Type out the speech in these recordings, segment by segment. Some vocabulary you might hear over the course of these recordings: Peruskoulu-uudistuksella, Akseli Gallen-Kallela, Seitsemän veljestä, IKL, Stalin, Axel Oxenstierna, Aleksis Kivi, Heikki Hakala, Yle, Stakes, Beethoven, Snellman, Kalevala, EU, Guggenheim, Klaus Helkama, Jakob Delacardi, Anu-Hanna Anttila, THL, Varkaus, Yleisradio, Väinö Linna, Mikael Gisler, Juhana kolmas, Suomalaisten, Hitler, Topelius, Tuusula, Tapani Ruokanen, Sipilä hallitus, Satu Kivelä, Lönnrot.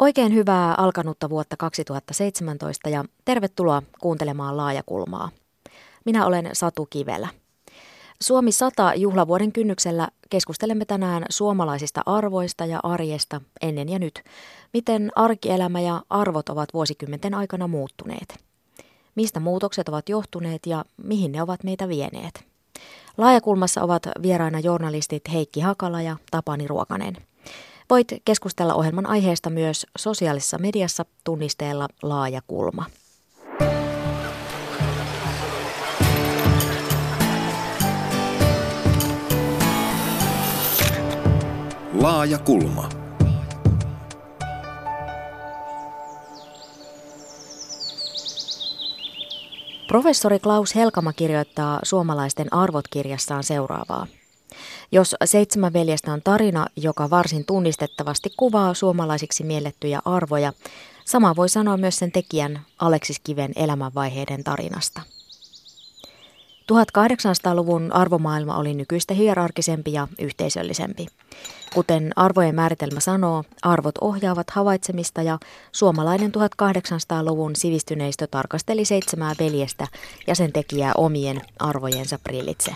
Oikein hyvää alkanutta vuotta 2017 ja tervetuloa kuuntelemaan Laajakulmaa. Minä olen Satu Kivelä. Suomi 100 juhlavuoden kynnyksellä keskustelemme tänään suomalaisista arvoista ja arjesta ennen ja nyt. Miten arkielämä ja arvot ovat vuosikymmenten aikana muuttuneet? Mistä muutokset ovat johtuneet ja mihin ne ovat meitä vieneet? Laajakulmassa ovat vieraina journalistit Heikki Hakala ja Tapani Ruokanen. Voit keskustella ohjelman aiheesta myös sosiaalisessa mediassa tunnisteella Laajakulma. Laajakulma. Professori Klaus Helkama kirjoittaa Suomalaisten arvot-kirjassaan seuraavaa. Jos Seitsemän veljestä on tarina, joka varsin tunnistettavasti kuvaa suomalaisiksi miellettyjä arvoja, sama voi sanoa myös sen tekijän Aleksis Kiven elämänvaiheiden tarinasta. 1800-luvun arvomaailma oli nykyistä hierarkisempi ja yhteisöllisempi. Kuten arvojen määritelmä sanoo, arvot ohjaavat havaitsemista ja suomalainen 1800-luvun sivistyneistö tarkasteli Seitsemää veljestä ja sen tekijää omien arvojensa prillitse.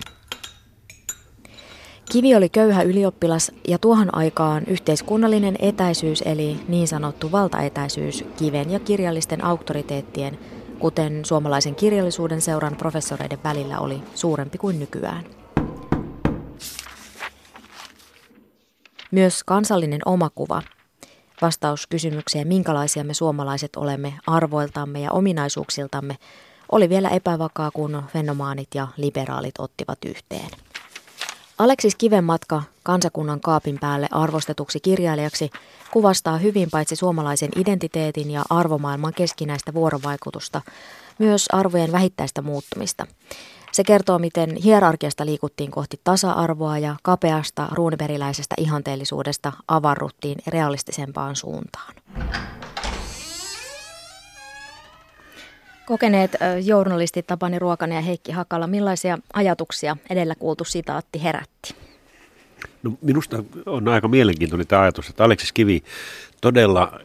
Kivi oli köyhä ylioppilas ja tuohon aikaan yhteiskunnallinen etäisyys eli niin sanottu valtaetäisyys Kiven ja kirjallisten auktoriteettien, kuten suomalaisen kirjallisuuden seuran professoreiden välillä oli suurempi kuin nykyään. Myös kansallinen omakuva. Vastaus kysymykseen, minkälaisia me suomalaiset olemme arvoiltamme ja ominaisuuksiltamme, oli vielä epävakaa, kun fenomaanit ja liberaalit ottivat yhteen. Aleksis Kiven matka kansakunnan kaapin päälle arvostetuksi kirjailijaksi kuvastaa hyvin paitsi suomalaisen identiteetin ja arvomaailman keskinäistä vuorovaikutusta, myös arvojen vähittäistä muuttumista. Se kertoo, miten hierarkiasta liikuttiin kohti tasa-arvoa ja kapeasta ruuniperiläisestä ihanteellisuudesta avarruttiin realistisempaan suuntaan. Kokeneet journalistit Tapani Ruokanen ja Heikki Hakala, millaisia ajatuksia edellä kuultu sitaatti herätti? No, minusta on aika mielenkiintoinen tämä ajatus, että Aleksis Kivi todella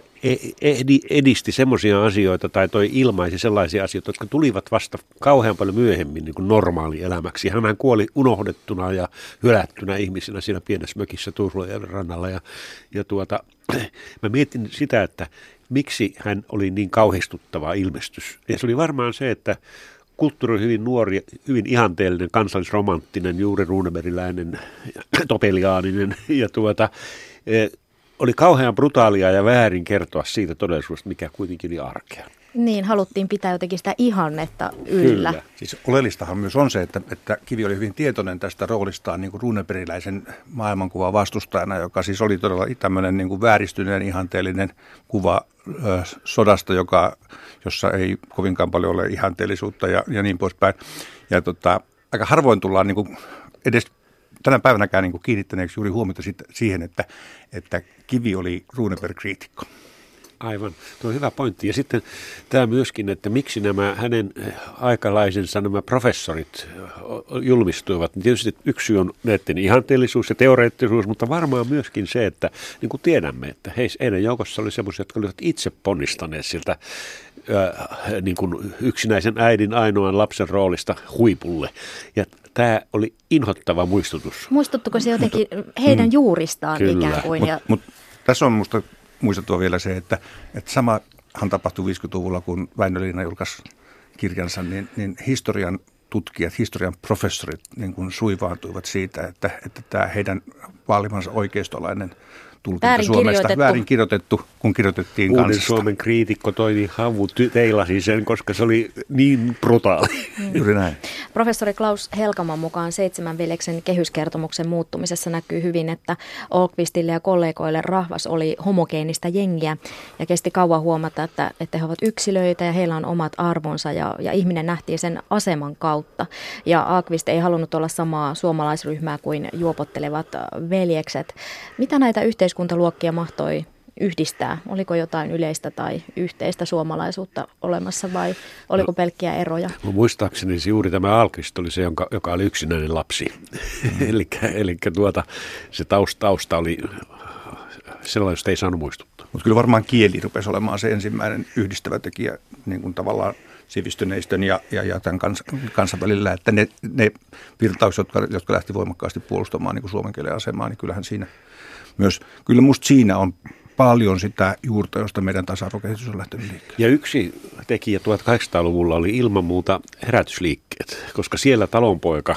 edisti semmoisia asioita tai toi ilmaisi sellaisia asioita, jotka tulivat vasta kauhean paljon myöhemmin niin kuin normaalielämäksi. Hän kuoli unohdettuna ja hylättynä ihmisenä siinä pienessä mökissä Tuusulan rannalla. Mä mietin sitä, että miksi hän oli niin kauhistuttava ilmestys. Ja se oli varmaan se, että kulttuuri on hyvin nuori, hyvin ihanteellinen, kansallisromanttinen, juuri ruuneberiläinen, topeliaaninen ja oli kauhean brutaalia ja väärin kertoa siitä todellisuudesta, mikä kuitenkin oli arkea. Niin, haluttiin pitää jotenkin sitä ihannetta yllä. Kyllä. Siis oleellistahan myös on se, että Kivi oli hyvin tietoinen tästä roolistaan niin kuin ruuneperiläisen maailmankuvan vastustajana, joka siis oli todella tämmöinen niin kuin vääristyneen ihanteellinen kuva sodasta, jossa ei kovinkaan paljon ole ihanteellisuutta ja niin poispäin. Ja aika harvoin tullaan niin kuin edes tänä päivänäkään niin kuin kiinnittäneeksi juuri huomiota siihen, että Kivi oli Runeberg-kriitikko. Aivan, tuo on hyvä pointti. Ja sitten tämä myöskin, että miksi nämä hänen aikalaisensa nämä professorit julmistuivat. Tietysti yksi syy on näiden ihanteellisuus ja teoreettisuus, mutta varmaan myöskin se, että niin kuin tiedämme, että heidän joukossa oli sellaisia, jotka olivat itse ponnistaneet siltä niin kuin yksinäisen äidin ainoan lapsen roolista huipulle. Ja tämä oli inhottava muistutus. Muistuttuko se jotenkin heidän juuristaan ikään kuin? Mut tässä on minusta muistettava vielä se, että samahan tapahtui 50-luvulla, kun Väinö Linna julkaisi kirjansa, niin historian tutkijat, historian professorit niin kuin suivaantuivat siitä, että tämä heidän vaalimansa oikeistolainen tulkinta Suomesta väärinkirjoitettu, kun kirjoitettiin Uuden kansasta. Suomen kriitikko toi niin havu teilasi sen, koska se oli niin brutaali. Juuri näin. Professori Klaus Helkaman mukaan Seitsemän veljeksen kehyskertomuksen muuttumisessa näkyy hyvin, että Olkvistille ja kollegoille rahvas oli homogeenista jengiä ja kesti kauan huomata, että he ovat yksilöitä ja heillä on omat arvonsa ja ihminen nähtiin sen aseman kautta. Ja Aakvist ei halunnut olla samaa suomalaisryhmää kuin juopottelevat veljekset. Mitä näitä yhteiskuntaluokkia mahtoi yhdistää? Oliko jotain yleistä tai yhteistä suomalaisuutta olemassa vai oliko pelkkiä eroja? Muistaakseni juuri tämä Alkvist oli se, joka oli yksinäinen lapsi. Eli se tausta oli sellaista ei saanut muistuttaa. Mutta kyllä varmaan kieli rupesi olemaan se ensimmäinen yhdistävä tekijä niin kuin tavallaan sivistyneistön ja tämän kansan välillä, että ne virtaukset, jotka lähti voimakkaasti puolustamaan niin kuin suomen kielen asemaa, niin kyllähän siinä myös, kyllä musta siinä on paljon sitä juurta, josta meidän tasa-arvokäsitys on lähtenyt liikkeelle. Ja yksi tekijä 1800-luvulla oli ilman muuta herätysliikkeet, koska siellä talonpoika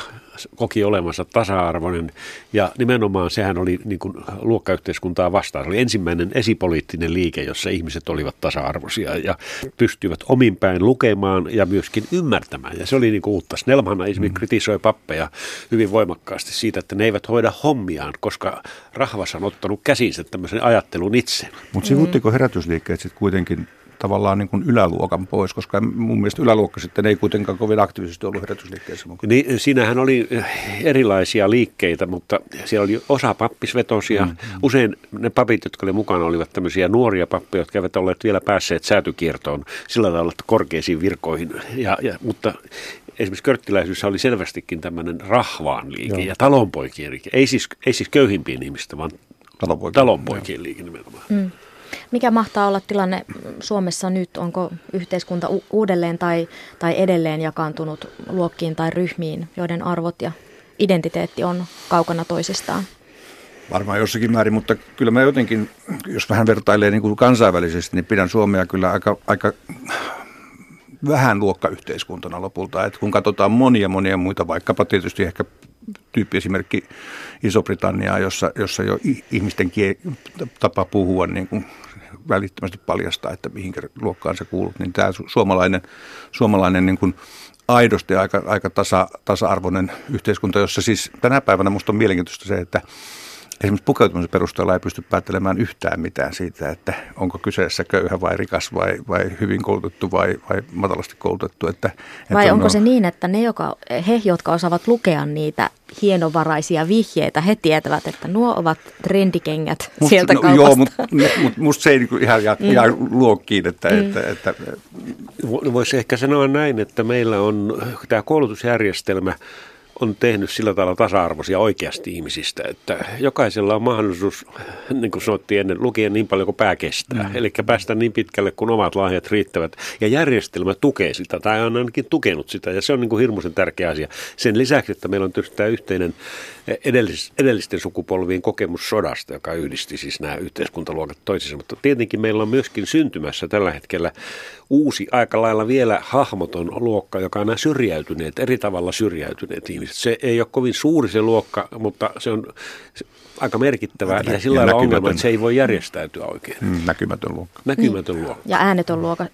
koki olemansa tasa-arvoinen ja nimenomaan sehän oli niin kuin luokkayhteiskuntaa vastaan. Se oli ensimmäinen esipoliittinen liike, jossa ihmiset olivat tasa-arvoisia ja pystyivät omin päin lukemaan ja myöskin ymmärtämään. Ja se oli niin kuin uutta. Snellman esimerkiksi kritisoi pappeja hyvin voimakkaasti siitä, että ne eivät hoida hommiaan, koska rahvas on ottanut käsinsä tämmöisen ajattelun itse. Mutta sivuttiko herätysliikkeet sitten kuitenkin tavallaan niin kuin yläluokan pois, koska mun mielestä yläluokka sitten ei kuitenkaan kovin aktiivisesti ollut herätysliikkeessä mukaan. Niin, siinähän oli erilaisia liikkeitä, mutta siellä oli osa pappisvetosia. Usein ne papit, jotka oli mukana, olivat tämmöisiä nuoria pappeja, jotka eivät olleet vielä päässeet säätykiertoon sillä tavalla, että korkeisiin virkoihin. Mutta esimerkiksi körttiläisyys oli selvästikin tämmöinen rahvaan liike ja talonpoikien liike. Ei siis köyhimpien ihmistä, vaan talonpoikien liike nimenomaan. Mikä mahtaa olla tilanne Suomessa nyt? Onko yhteiskunta uudelleen tai edelleen jakaantunut luokkiin tai ryhmiin, joiden arvot ja identiteetti on kaukana toisistaan? Varmaan jossakin määrin, mutta kyllä mä jotenkin, jos vähän vertailee niin kuin kansainvälisesti, niin pidän Suomea kyllä aika vähän luokkayhteiskuntana lopulta. Että kun katsotaan monia muita, vaikkapa tietysti ehkä tyyppiesimerkki Iso-Britanniaa, jossa jo ihmisten tapa puhua niin kuin välittömästi paljastaa, että mihin luokkaan se kuulut, niin tämä suomalainen niin kuin aidosti aika tasa-arvoinen yhteiskunta, jossa siis tänä päivänä musta on mielenkiintoista se, että esimerkiksi pukeutumisen perusteella ei pysty päättelemään yhtään mitään siitä, että onko kyseessä köyhä vai rikas vai hyvin koulutettu vai matalasti koulutettu. Vai onko se niin, että he, jotka osaavat lukea niitä hienovaraisia vihjeitä, he tietävät, että nuo ovat trendikengät sieltä kaupasta. Joo, mutta musta se ei ihan jää luokkiin. Voisi ehkä sanoa näin, että meillä on tämä koulutusjärjestelmä, on tehnyt sillä tavalla tasa-arvoisia oikeasti ihmisistä, että jokaisella on mahdollisuus, niin kuin sanottiin ennen, lukea niin paljon kuin pää kestää. Eli päästä niin pitkälle, kun omat lahjat riittävät. Ja järjestelmä tukee sitä, tai on ainakin tukenut sitä, ja se on niin kuin hirmuisen tärkeä asia. Sen lisäksi, että meillä on tietysti tämä yhteinen edellisten sukupolvien kokemus sodasta, joka yhdisti siis nämä yhteiskuntaluokat toisiinsa. Mutta tietenkin meillä on myöskin syntymässä tällä hetkellä uusi, aika lailla vielä hahmoton luokka, joka on nämä syrjäytyneet, eri tavalla syrjäytyneet ihmiset. Se ei ole kovin suuri se luokka, mutta se on aika merkittävä ja sillä lailla ongelma, että se ei voi järjestäytyä oikein. Näkymätön luokka. Näkymätön luokka. Ja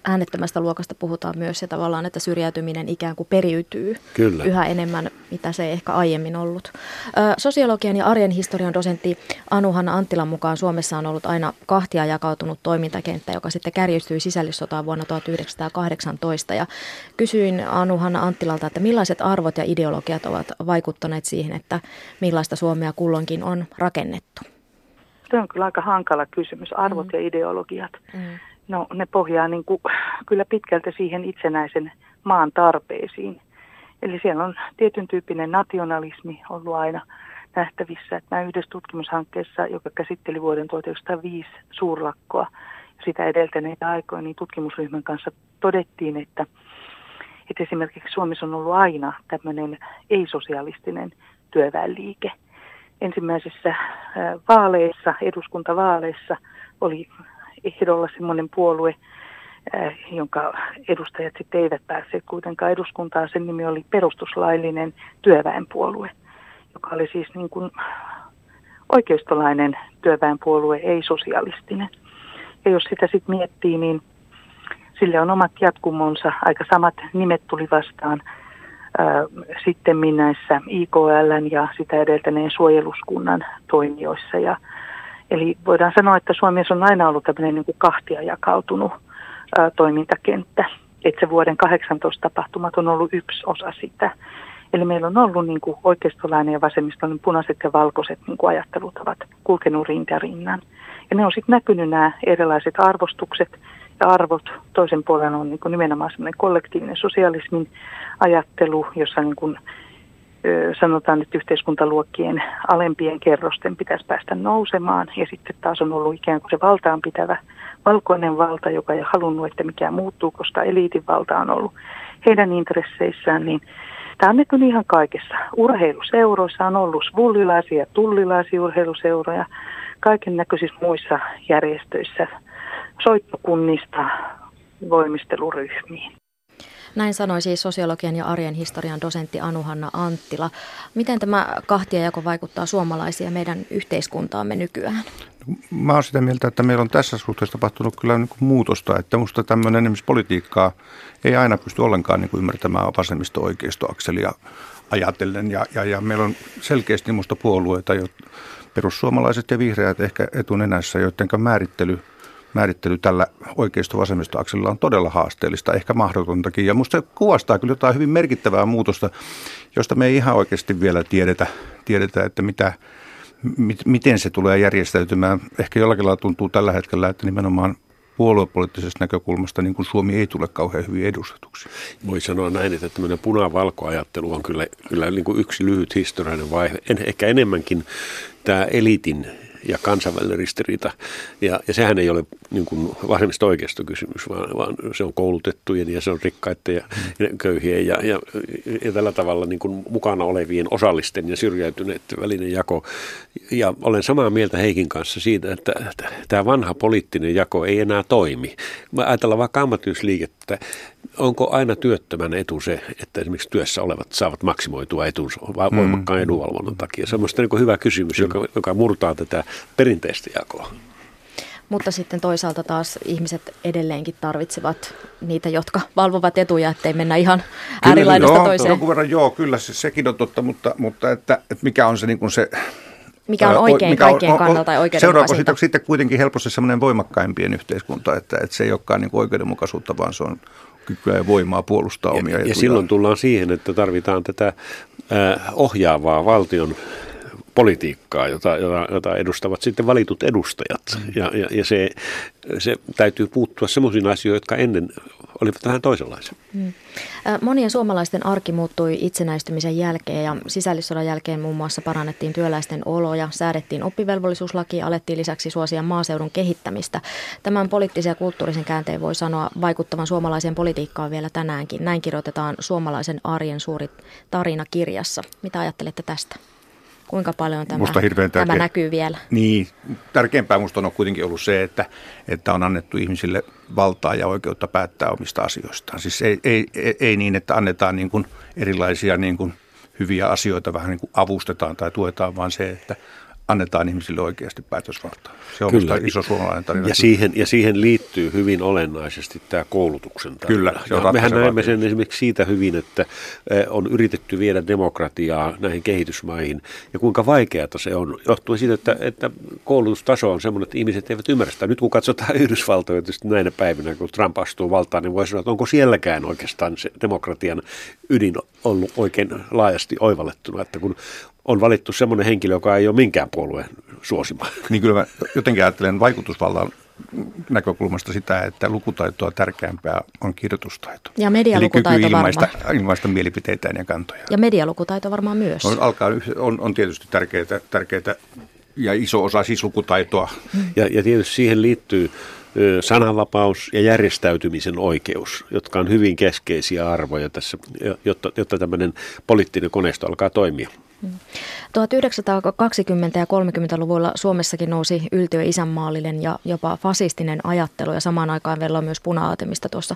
äänettömästä luokasta puhutaan myös ja tavallaan, että syrjäytyminen ikään kuin periytyy yhä enemmän, mitä se ei ehkä aiemmin ollut. Sosiologian ja arjen historian dosentti Anu-Hanna Anttilan mukaan Suomessa on ollut aina kahtia jakautunut toimintakenttä, joka sitten kärjistyi sisällissotaan vuonna 1918. Ja kysyin Anu-Hanna Anttilalta, että millaiset arvot ja ideologiat ovat vaikuttaneet siihen, että millaista Suomea kulloinkin on rakennettu? Se on kyllä aika hankala kysymys, arvot ja ideologiat. No, ne pohjaa niin kuin, kyllä pitkältä siihen itsenäisen maan tarpeisiin. Eli siellä on tietyn tyyppinen nationalismi ollut aina nähtävissä. Että nämä yhdessä tutkimushankkeessa, joka käsitteli vuoden 1905 suurlakkoa ja sitä edeltäneitä aikoja, niin tutkimusryhmän kanssa todettiin, että esimerkiksi Suomessa on ollut aina tämmöinen ei-sosialistinen työväenliike. Ensimmäisissä vaaleissa, eduskuntavaaleissa, oli ehdolla semmoinen puolue, jonka edustajat sitten eivät päässeet kuitenkaan eduskuntaan. Sen nimi oli perustuslaillinen työväenpuolue, joka oli siis niin kuin oikeistolainen työväenpuolue, ei-sosialistinen. Ja jos sitä sitten miettii, niin sille on omat jatkumonsa. Aika samat nimet tuli vastaan sitten näissä IKL:n ja sitä edeltäneen suojeluskunnan toimijoissa. Eli voidaan sanoa, että Suomessa on aina ollut tämmöinen niin kuin kahtia jakautunut toimintakenttä. Että se vuoden 18 tapahtumat on ollut yksi osa sitä. Eli meillä on ollut niin kuin oikeistolainen ja vasemmistolainen, punaiset ja valkoiset niin kuin ajattelut ovat kulkenut rinta rinnan. Ja ne on sitten näkynyt nämä erilaiset arvostukset. Arvot. Toisen puolen on niin kuin nimenomaan semmoinen kollektiivinen sosialismin ajattelu, jossa niin kuin sanotaan nyt yhteiskuntaluokkien alempien kerrosten pitäisi päästä nousemaan. Ja sitten taas on ollut ikään kuin se valtaan pitävä valkoinen valta, joka ei halunnut, että mikään muuttuu, koska eliitin valta on ollut heidän intresseissään. Niin tämä on nyt ihan kaikessa. Urheiluseuroissa on ollut svullilaisia, tullilaisia urheiluseuroja, kaiken näköisissä muissa järjestöissä, soittokunnista voimisteluryhmiin. Näin sanoi siis sosiologian ja arjen historian dosentti Anu-Hanna Anttila. Miten tämä kahtiajako vaikuttaa suomalaisiin ja meidän yhteiskuntaamme nykyään? Mä oon sitä mieltä, että meillä on tässä suhteessa tapahtunut kyllä niin kuin muutosta, että musta tämmöinen esimerkiksi politiikkaa ei aina pysty ollenkaan niin kuin ymmärtämään vasemmisto-oikeistoakselia ajatellen. Ja meillä on selkeästi musta puolueita, perussuomalaiset ja vihreät ehkä etunenässä, joiden määrittely tällä oikeisto-vasemmistoakselilla on todella haasteellista, ehkä mahdotontakin. Ja musta se kuvastaa kyllä jotain hyvin merkittävää muutosta, josta me ei ihan oikeasti vielä tiedetä että miten se tulee järjestäytymään. Ehkä jollakin lailla tuntuu tällä hetkellä, että nimenomaan puoluepoliittisesta näkökulmasta niin kuin Suomi ei tule kauhean hyvin edustetuksi. Voi sanoa näin, että tämmöinen puna-valko-ajattelu on kyllä niin kuin yksi lyhyt historiallinen vaihe. Ehkä enemmänkin tämä eliitin ja kansainvälinen ristiriita. Ja sehän ei ole niin kuin vasemmisto-oikeistokysymys, vaan se on koulutettujen ja se on rikkaiden ja köyhien ja tällä tavalla niin kuin mukana olevien osallisten ja syrjäytyneiden välinen jako. Ja olen samaa mieltä Heikin kanssa siitä, että tämä vanha poliittinen jako ei enää toimi. Mä ajatellaan vaikka ammattiyhdistysliikettä. Onko aina työttömän etu se, että esimerkiksi työssä olevat saavat maksimoitua etunsa voimakkaan edunvalvonnan takia? Se on musta niin kuin hyvä kysymys, joka murtaa tätä perinteistä jakoa. Mutta sitten toisaalta taas ihmiset edelleenkin tarvitsevat niitä, jotka valvovat etuja, ettei mennä ihan äärilaidasta toiseen. Jonkun verran joo, kyllä sekin on totta, mutta että mikä on se niin kuin se... Mikä on oikein kaikkien kannalta ja oikeudenmukaisinta. Seuraako siitä sitten kuitenkin helposti semmoinen voimakkaimpien yhteiskunta, että se ei olekaan niin kuin oikeudenmukaisuutta, vaan se on kykyä ja voimaa puolustaa omia etujaan. Ja silloin tullaan siihen, että tarvitaan tätä ohjaavaa valtion politiikkaa, jota edustavat sitten valitut edustajat. Ja se täytyy puuttua semmoisiin asioihin, jotka ennen olivat vähän toisenlaisia. Monien suomalaisten arki muuttui itsenäistymisen jälkeen ja sisällissodan jälkeen muun muassa parannettiin työläisten oloja, säädettiin oppivelvollisuuslaki, alettiin lisäksi suosia maaseudun kehittämistä. Tämän poliittisen ja kulttuurisen käänteen voi sanoa vaikuttavan suomalaiseen politiikkaan vielä tänäänkin. Näin kirjoitetaan Suomalaisen arjen suuri tarina -kirjassa. Mitä ajattelette tästä? Kuinka paljon tämä näkyy vielä? Niin, tärkeämpää minusta on kuitenkin ollut se, että on annettu ihmisille valtaa ja oikeutta päättää omista asioistaan. Siis ei niin, että annetaan niin kuin erilaisia niin kuin hyviä asioita, vähän niin kuin avustetaan tai tuetaan, vaan se, että annetaan ihmisille oikeasti päätösvaltaa. Se on kyllä iso suomalainen tarina. Ja siihen liittyy hyvin olennaisesti tämä koulutuksen tarina. Kyllä, se on mehän näemme sen esimerkiksi siitä hyvin, että on yritetty viedä demokratiaa näihin kehitysmaihin. Ja kuinka vaikeaa se on, johtuen siitä, että koulutustaso on sellainen, että ihmiset eivät ymmärrä sitä. Nyt kun katsotaan Yhdysvaltoja näinä päivinä, kun Trump astuu valtaan, niin voi sanoa, että onko sielläkään oikeastaan se demokratian ydin ollut oikein laajasti oivallettuna, että kun on valittu semmoinen henkilö, joka ei ole minkään puolueen suosima. Niin kyllä mä jotenkin ajattelen vaikutusvallan näkökulmasta sitä, että lukutaitoa tärkeämpää on kirjoitustaito. Ja medialukutaito varmaan. Eli kyky ilmaista mielipiteitään ja kantoja. Ja medialukutaito varmaan myös. On tietysti tärkeää ja iso osa siis lukutaitoa. Ja tietysti siihen liittyy sananvapaus ja järjestäytymisen oikeus, jotka on hyvin keskeisiä arvoja tässä, jotta tämmöinen poliittinen koneisto alkaa toimia. 1920- ja 30-luvulla Suomessakin nousi yltiö isänmaallinen ja jopa fasistinen ajattelu, ja samaan aikaan vielä on myös puna-aatemista tuossa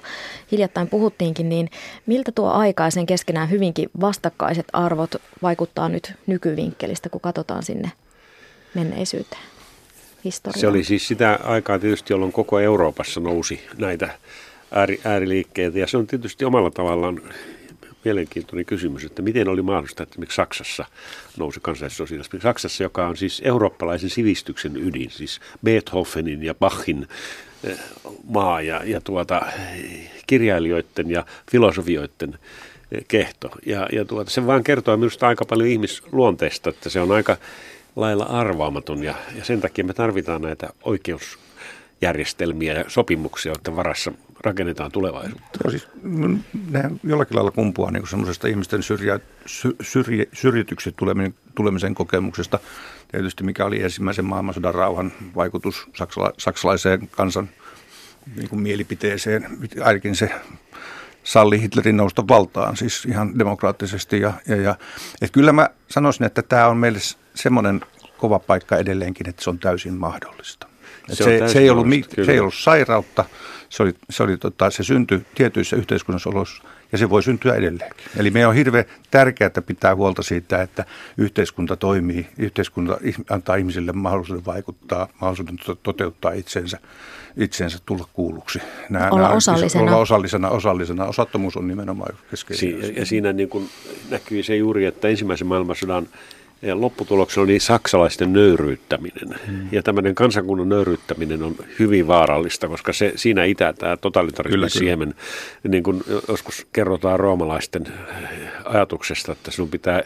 hiljattain puhuttiinkin, niin miltä tuo aika ja sen keskenään hyvinkin vastakkaiset arvot vaikuttaa nyt nykyvinkkelistä, kun katsotaan sinne menneisyyteen? Historiaan. Se oli siis sitä aikaa tietysti, jolloin koko Euroopassa nousi näitä ääriliikkeitä, ja se on tietysti omalla tavallaan mielenkiintoinen kysymys, että miten oli mahdollista, että esimerkiksi Saksassa nousi kansalaissosialismi. Saksassa, joka on siis eurooppalaisen sivistyksen ydin, siis Beethovenin ja Bachin maa ja kirjailijoiden ja filosofioiden kehto. Ja se vaan kertoo minusta aika paljon ihmisluonteista, että se on aika lailla arvaamaton ja sen takia me tarvitaan näitä oikeus- järjestelmiä ja sopimuksia, joiden varassa rakennetaan tulevaisuutta. No siis, nämä jollakin lailla kumpuaa niin semmoisesta ihmisten syrjityksi tulemisen kokemuksesta. Tietysti mikä oli ensimmäisen maailmansodan rauhan vaikutus saksalaiseen kansan niin kuin mielipiteeseen, ainakin se salli Hitlerin nousta valtaan, siis ihan demokraattisesti. Että kyllä mä sanoisin, että tämä on meille semmoinen kova paikka edelleenkin, että se on täysin mahdollista. Se ei ollut sairautta, se syntyi tietyissä yhteiskunnallisissa oloissa ja se voi syntyä edelleenkin. Eli meidän on hirveän tärkeää pitää huolta siitä, että yhteiskunta toimii, yhteiskunta antaa ihmisille mahdollisuuden vaikuttaa, mahdollisuuden toteuttaa itsensä tulla kuulluksi. Olla osallisena. Osattomuus on nimenomaan keskeinen. Ja siinä niin kuin näkyy se juuri, että ensimmäisen maailmansodan lopputuloksena oli saksalaisten nöyryyttäminen. Ja tämmöinen kansakunnan nöyryyttäminen on hyvin vaarallista, koska siinä tämä totalitarismin siemen, niin kuin joskus kerrotaan roomalaisten ajatuksesta, että sinun pitää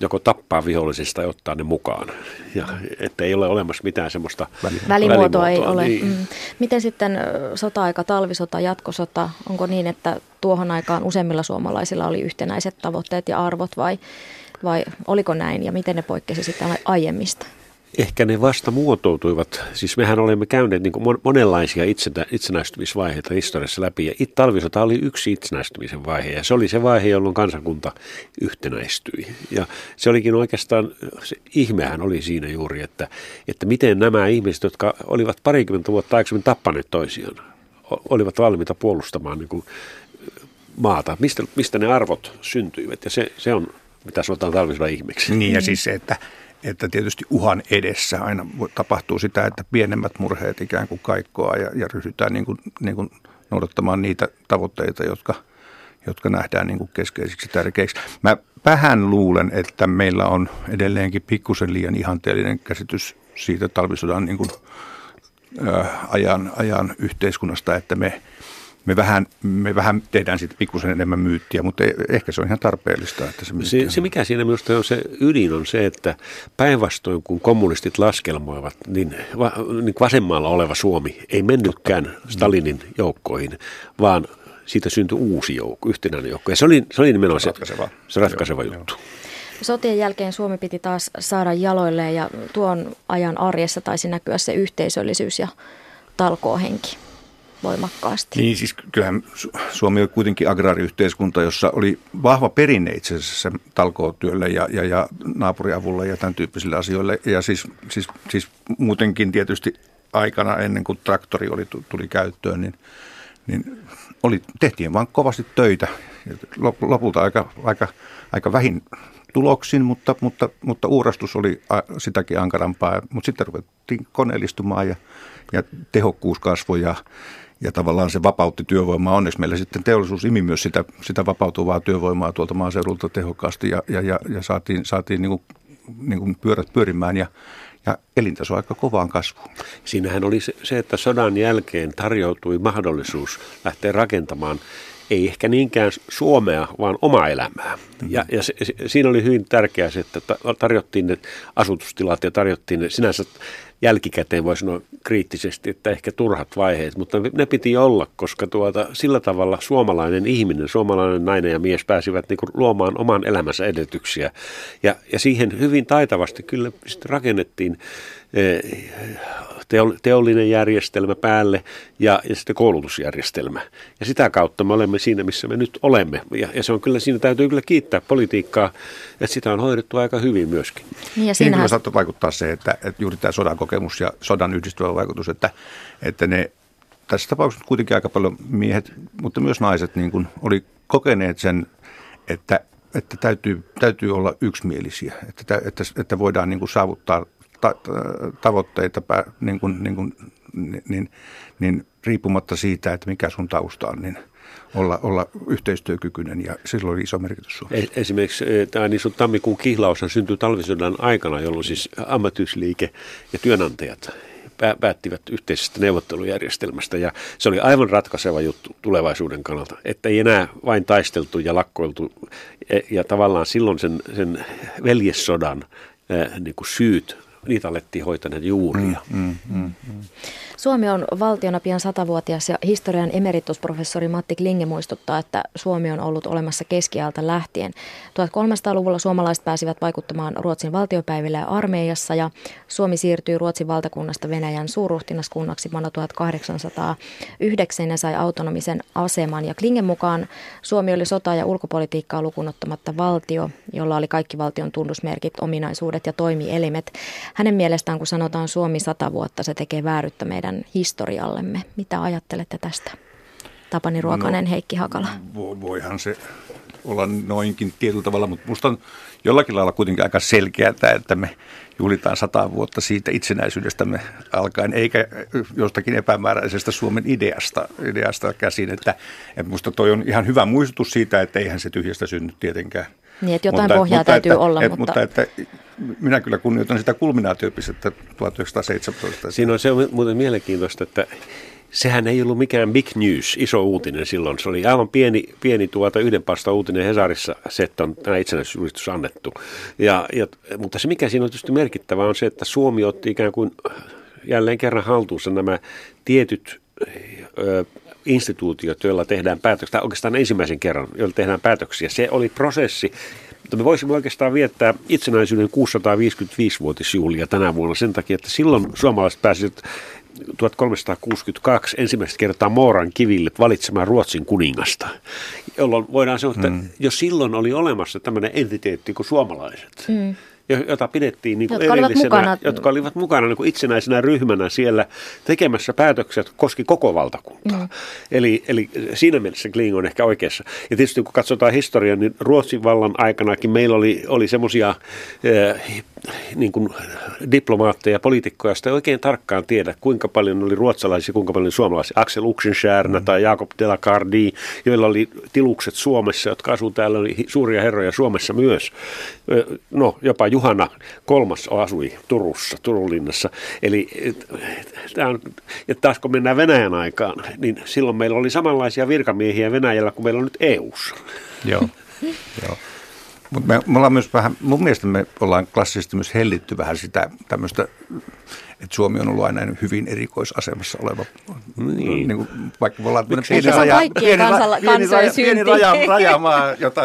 joko tappaa vihollisista ja ottaa ne mukaan. Ja että ei ole olemassa mitään semmoista välimuotoa. Ei ole. Niin. Miten sitten sota-aika, talvisota, jatkosota, onko niin, että tuohon aikaan useimmilla suomalaisilla oli yhtenäiset tavoitteet ja arvot vai oliko näin ja miten ne poikkesi sitten aiemmista? Ehkä ne vasta muotoutuivat. Siis mehän olemme käyneet niin kuin monenlaisia itsenäistymisvaiheita historiassa läpi ja talvisota oli yksi itsenäistymisen vaihe ja se oli se vaihe, jolloin kansakunta yhtenäistyi. Ja se olikin oikeastaan, se ihmehän oli siinä juuri, että miten nämä ihmiset, jotka olivat parikymmentä vuotta aikaisemmin tappaneet toisiaan, olivat valmiita puolustamaan niin kuin maata. Mistä ne arvot syntyivät ja se on... Mitä sanotaan talvisodan ihmeeksi? Niin ja siis se, että tietysti uhan edessä aina tapahtuu sitä, että pienemmät murheet ikään kuin kaikkoa ja ryhdytään niin kuin noudattamaan niitä tavoitteita, jotka nähdään niin kuin keskeisiksi tärkeiksi. Mä vähän luulen, että meillä on edelleenkin pikkusen liian ihanteellinen käsitys siitä talvisodan niin kuin, ajan yhteiskunnasta, että me vähän tehdään siitä pikkusen enemmän myyttiä, mutta ehkä se on ihan tarpeellista. Että se mikä siinä minusta on se ydin on se, että päinvastoin kun kommunistit laskelmoivat, niin vasemmalla oleva Suomi ei mennytkään Stalinin joukkoihin, vaan siitä syntyi uusi joukko, yhtenäinen joukko. Ja se oli nimenomaan se ratkaiseva juttu. Joo. Sotien jälkeen Suomi piti taas saada jaloilleen ja tuon ajan arjessa taisi näkyä se yhteisöllisyys ja talkoohenki. Voimakkaasti. Niin siis kyllähän Suomi oli kuitenkin agraariyhteiskunta, jossa oli vahva perinne itse asiassa talkootyölle ja naapuriavulla ja tämän tyyppisille asioille. Ja siis muutenkin tietysti aikana ennen kuin traktori tuli käyttöön, niin tehtiin vaan kovasti töitä. Lopulta aika vähin tuloksin, mutta uurastus oli sitäkin ankarampaa. Mutta sitten ruvettiin koneellistumaan ja tehokkuus kasvoi ja tavallaan se vapautti työvoimaa. Onneksi meillä sitten teollisuus imi myös sitä vapautuvaa työvoimaa tuolta maaseudulta tehokkaasti ja saatiin niin kuin pyörät pyörimään ja elintaso aika kovaan kasvuun. Siinähän oli se, että sodan jälkeen tarjoutui mahdollisuus lähteä rakentamaan ei ehkä niinkään Suomea, vaan omaa elämää. Ja siinä oli hyvin tärkeää se, että tarjottiin ne asutustilat ja tarjottiin ne sinänsä jälkikäteen, voi sanoa kriittisesti, että ehkä turhat vaiheet, mutta ne piti olla, koska sillä tavalla suomalainen ihminen, suomalainen nainen ja mies pääsivät niin kuin luomaan oman elämänsä edellytyksiä. Ja siihen hyvin taitavasti kyllä sitten rakennettiin teollinen järjestelmä päälle ja sitten koulutusjärjestelmä. Ja sitä kautta me olemme siinä, missä me nyt olemme. Ja se on kyllä, siinä täytyy kyllä kiittää politiikkaa, että sitä on hoidettu aika hyvin myöskin. Ja siinä kyllä saattoi vaikuttaa se, että juuri tämä sodan kokemus ja sodan yhdistävä vaikutus, että ne tässä tapauksessa kuitenkin aika paljon miehet, mutta myös naiset niin kuin oli kokeneet sen, että täytyy olla yksimielisiä, että voidaan niin kuin saavuttaa tavoitteita niin riippumatta siitä, että mikä sun tausta on, niin olla yhteistyökykyinen ja sillä oli iso merkitys Suomessa. Esimerkiksi tämä niin sun tammikuun kihlaushan syntyi talvisodan aikana, jolloin siis ammattiyhdistysliike ja työnantajat päättivät yhteisestä neuvottelujärjestelmästä ja se oli aivan ratkaiseva juttu tulevaisuuden kannalta, että ei enää vain taisteltu ja lakkoiltu ja tavallaan silloin sen veljessodan niin kuin syyt niitä alettiin hoitaneet juuria. Suomi on valtiona pian 100-vuotias ja historian emeritusprofessori Matti Klinge muistuttaa, että Suomi on ollut olemassa keskiajalta lähtien. 1300-luvulla suomalaiset pääsivät vaikuttamaan Ruotsin valtiopäivillä ja armeijassa ja Suomi siirtyi Ruotsin valtakunnasta Venäjän suurruhtinaskunnaksi vuonna 1809 ja sai autonomisen aseman. Ja Klingen mukaan Suomi oli sotaa ja ulkopolitiikkaa lukunottamatta valtio, jolla oli kaikki valtion tunnusmerkit, ominaisuudet ja toimielimet. Hänen mielestään kun sanotaan Suomi 100 vuotta, se tekee vääryttä meidän historiallemme. Mitä ajattelette tästä? Tapani Ruokanen, Heikki Hakala. Voihan se olla noinkin tietyllä tavalla, mutta musta on jollakin lailla kuitenkin aika selkeää, että me juhlitaan 100 vuotta siitä itsenäisyydestämme alkaen, eikä jostakin epämääräisestä Suomen ideasta käsin. Että musta toi on ihan hyvä muistutus siitä, että eihän se tyhjästä synny tietenkään. Niin, että jotain pohjaa täytyy olla. Minä kyllä kunnioitan sitä kulminaatiopistettä 1917. Siinä on se muuten mielenkiintoista, että sehän ei ollut mikään big news, iso uutinen silloin. Se oli aivan pieni yhden pasta uutinen Hesarissa, se, että on tämä itsenäisyysjulistus annettu. Mutta se, mikä siinä on tietysti merkittävää, on se, että Suomi otti ikään kuin jälleen kerran haltuunsa nämä tietyt instituutiot, joilla tehdään päätöksiä, tai oikeastaan ensimmäisen kerran, joilla tehdään päätöksiä. Se oli prosessi. Mutta me voisimme oikeastaan viettää itsenäisyyden 655-vuotisjuhlia tänä vuonna sen takia, että silloin suomalaiset pääsivät 1362 ensimmäistä kertaa Mooran kiville valitsemaan Ruotsin kuningasta, jolloin voidaan sanoa, että jo silloin oli olemassa tämmöinen entiteetti kuin suomalaiset, jota pidettiin niin kuin jotka olivat mukana niin kuin itsenäisenä ryhmänä siellä tekemässä päätöksiä, jotka koski koko valtakuntaa. Eli siinä mielessä Kling on ehkä oikeassa. Ja tietysti kun katsotaan historiaa, niin Ruotsin vallan aikanakin meillä oli semmoisia niin kuin diplomaatteja, poliitikkoja, joista ei oikein tarkkaan tiedä, kuinka paljon oli ruotsalaisia, kuinka paljon oli suomalaisia. Axel Oxenstierna tai Jakob Delacardi, joilla oli tilukset Suomessa, jotka asuu täällä, oli suuria herroja Suomessa myös. No, jopa Juhana kolmas asui Turussa, Turun linnassa. Eli taas kun mennään Venäjän aikaan, niin silloin meillä oli samanlaisia virkamiehiä Venäjällä kuin meillä on nyt EU:ssa. Joo. Mutta me ollaan myös vähän, mun mielestä me ollaan klassisesti myös hellitty vähän sitä tämmöistä, että Suomi on ollut aina hyvin erikoisasemassa oleva. Niin kuin, vaikka me ollaan pieni rajamaa, jota...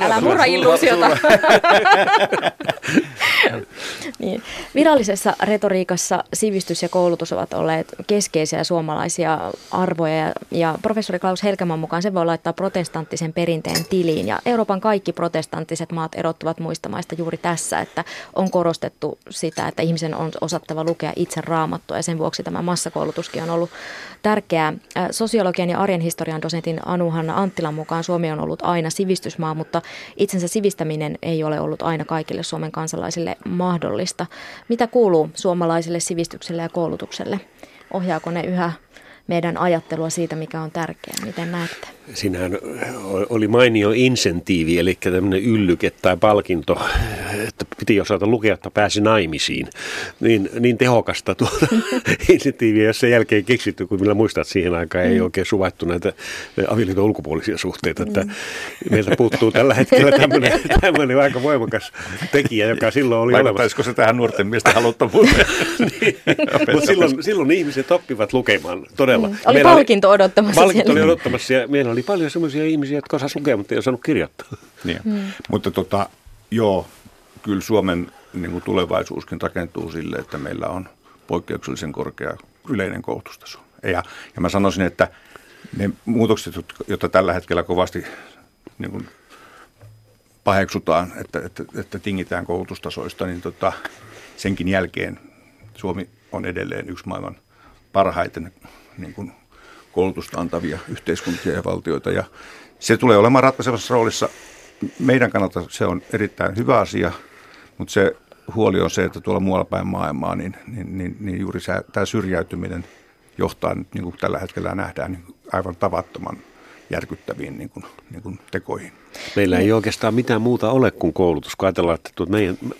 Älä murra illuusiota. Niin. Virallisessa retoriikassa sivistys ja koulutus ovat olleet keskeisiä suomalaisia arvoja ja professori Klaus Helkaman mukaan se voi laittaa protestanttisen perinteen tiliin ja Euroopan kaikki protestanttiset maat erottuvat muista maista juuri tässä, että on korostettu sitä, että ihmisen on osattava lukea itse Raamattua ja sen vuoksi tämä massakoulutuskin on ollut tärkeää. Sosiologian ja arjen historian dosentin Anu-Hanna Anttilan mukaan Suomi on ollut aina sivistysmaa, mutta itsensä sivistäminen ei ole ollut aina kaikille Suomen kansalaisille mahdollista. Mitä kuuluu suomalaiselle sivistykselle ja koulutukselle? Ohjaako ne yhä meidän ajattelua siitä, mikä on tärkeää? Miten näette? Siinähän oli mainio insentiivi, eli tämmöinen yllyke tai palkinto, että piti osata lukea, että pääsi naimisiin. Niin tehokasta tuota insentiiviä, jos sen jälkeen keksitty, kun millä muistat, siihen aikaan ei oikein suvaittu näitä avioliiton ulkopuolisia suhteita. Että meiltä puuttuu tällä hetkellä tämmöinen aika voimakas tekijä, joka silloin oli olemassa. Vaikuttaisiko se tähän nuorten miesten haluttavuuteen? Niin. Mutta silloin ihmiset oppivat lukemaan todella. Oli palkinto odottamassa. Palkinto oli odottamassa ja meillä oli paljon semmoisia ihmisiä, jotka osasivat lukea, mutta ei osannut kirjoittaa. Niin. Mutta kyllä Suomen niin kuin tulevaisuuskin rakentuu sille, että meillä on poikkeuksellisen korkea yleinen koulutustaso. Ja mä sanoisin, että ne muutokset, joita tällä hetkellä kovasti niin kuin paheksutaan, että tingitään koulutustasoista, niin senkin jälkeen Suomi on edelleen yksi maailman parhaiten niin kuin koulutusta antavia yhteiskuntia ja valtioita. Ja se tulee olemaan ratkaisevassa roolissa. Meidän kannalta se on erittäin hyvä asia, mutta se huoli on se, että tuolla muualla päin maailmaa, niin juuri tämä syrjäytyminen johtaa, niin kuin tällä hetkellä nähdään, niin aivan tavattoman järkyttäviin niin kuin tekoihin. Meillä ei oikeastaan mitään muuta ole kuin koulutus, kun ajatellaan, että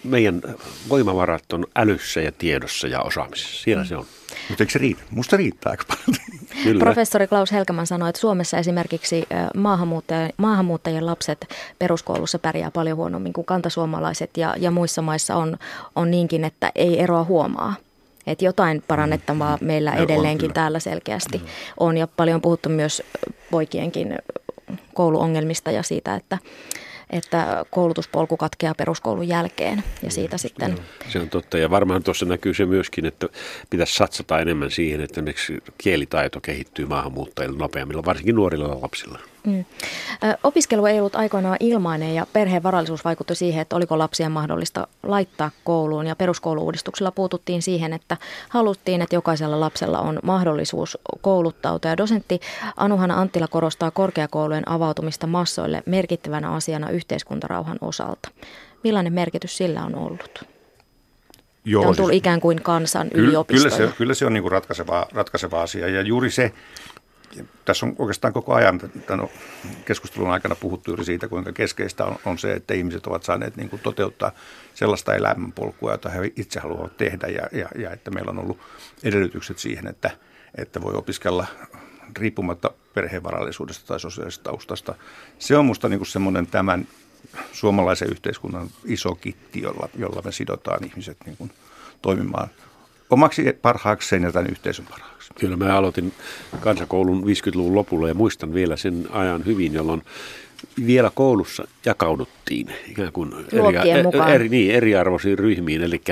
meidän voimavarat on älyssä ja tiedossa ja osaamisessa. Siellä se on. Mutta eikö se riitä? Musta riittää aika paljon. Kyllä. Professori Klaus Helkaman sanoi, että Suomessa esimerkiksi maahanmuuttajien lapset peruskoulussa pärjää paljon huonommin kuin kantasuomalaiset ja muissa maissa on niinkin, että ei eroa huomaa. Että jotain parannettavaa meillä edelleenkin on, täällä selkeästi on ja paljon puhuttu myös poikienkin kouluongelmista ja siitä, että koulutuspolku katkeaa peruskoulun jälkeen ja siitä sitten. Se on totta ja varmaan tuossa näkyy se myöskin, että pitäisi satsata enemmän siihen, että esimerkiksi kielitaito kehittyy maahanmuuttajilla nopeammilla, varsinkin nuorilla lapsilla. Opiskelu ei ollut aikoinaan ilmainen ja perheen varallisuus vaikutti siihen, että oliko lapsia mahdollista laittaa kouluun ja peruskoulu-uudistuksella puututtiin siihen, että haluttiin, että jokaisella lapsella on mahdollisuus kouluttautua ja dosentti Anu-Hanna Anttila korostaa korkeakoulujen avautumista massoille merkittävänä asiana yhteiskuntarauhan osalta. Millainen merkitys sillä on ollut? Joo, tämä on tullut siis ikään kuin kansan yliopistoja. Kyllä se on niin kuin ratkaiseva asia ja juuri se. Tässä on oikeastaan koko ajan tämän keskustelun aikana puhuttu juuri siitä, kuinka keskeistä on se, että ihmiset ovat saaneet niin kuin toteuttaa sellaista elämänpolkua, jota he itse haluavat tehdä ja että meillä on ollut edellytykset siihen, että voi opiskella riippumatta perhevarallisuudesta tai sosiaalisesta taustasta. Se on musta niin kuin semmoinen tämän suomalaisen yhteiskunnan iso kitti, jolla me sidotaan ihmiset niin kuin toimimaan omaksi parhaakseen ja tämän yhteisön parhaaksi. Kyllä mä aloitin kansakoulun 50-luvun lopulla ja muistan vielä sen ajan hyvin, jolloin vielä koulussa jakauduttiin ikään kuin eriarvoisiin ryhmiin. Eli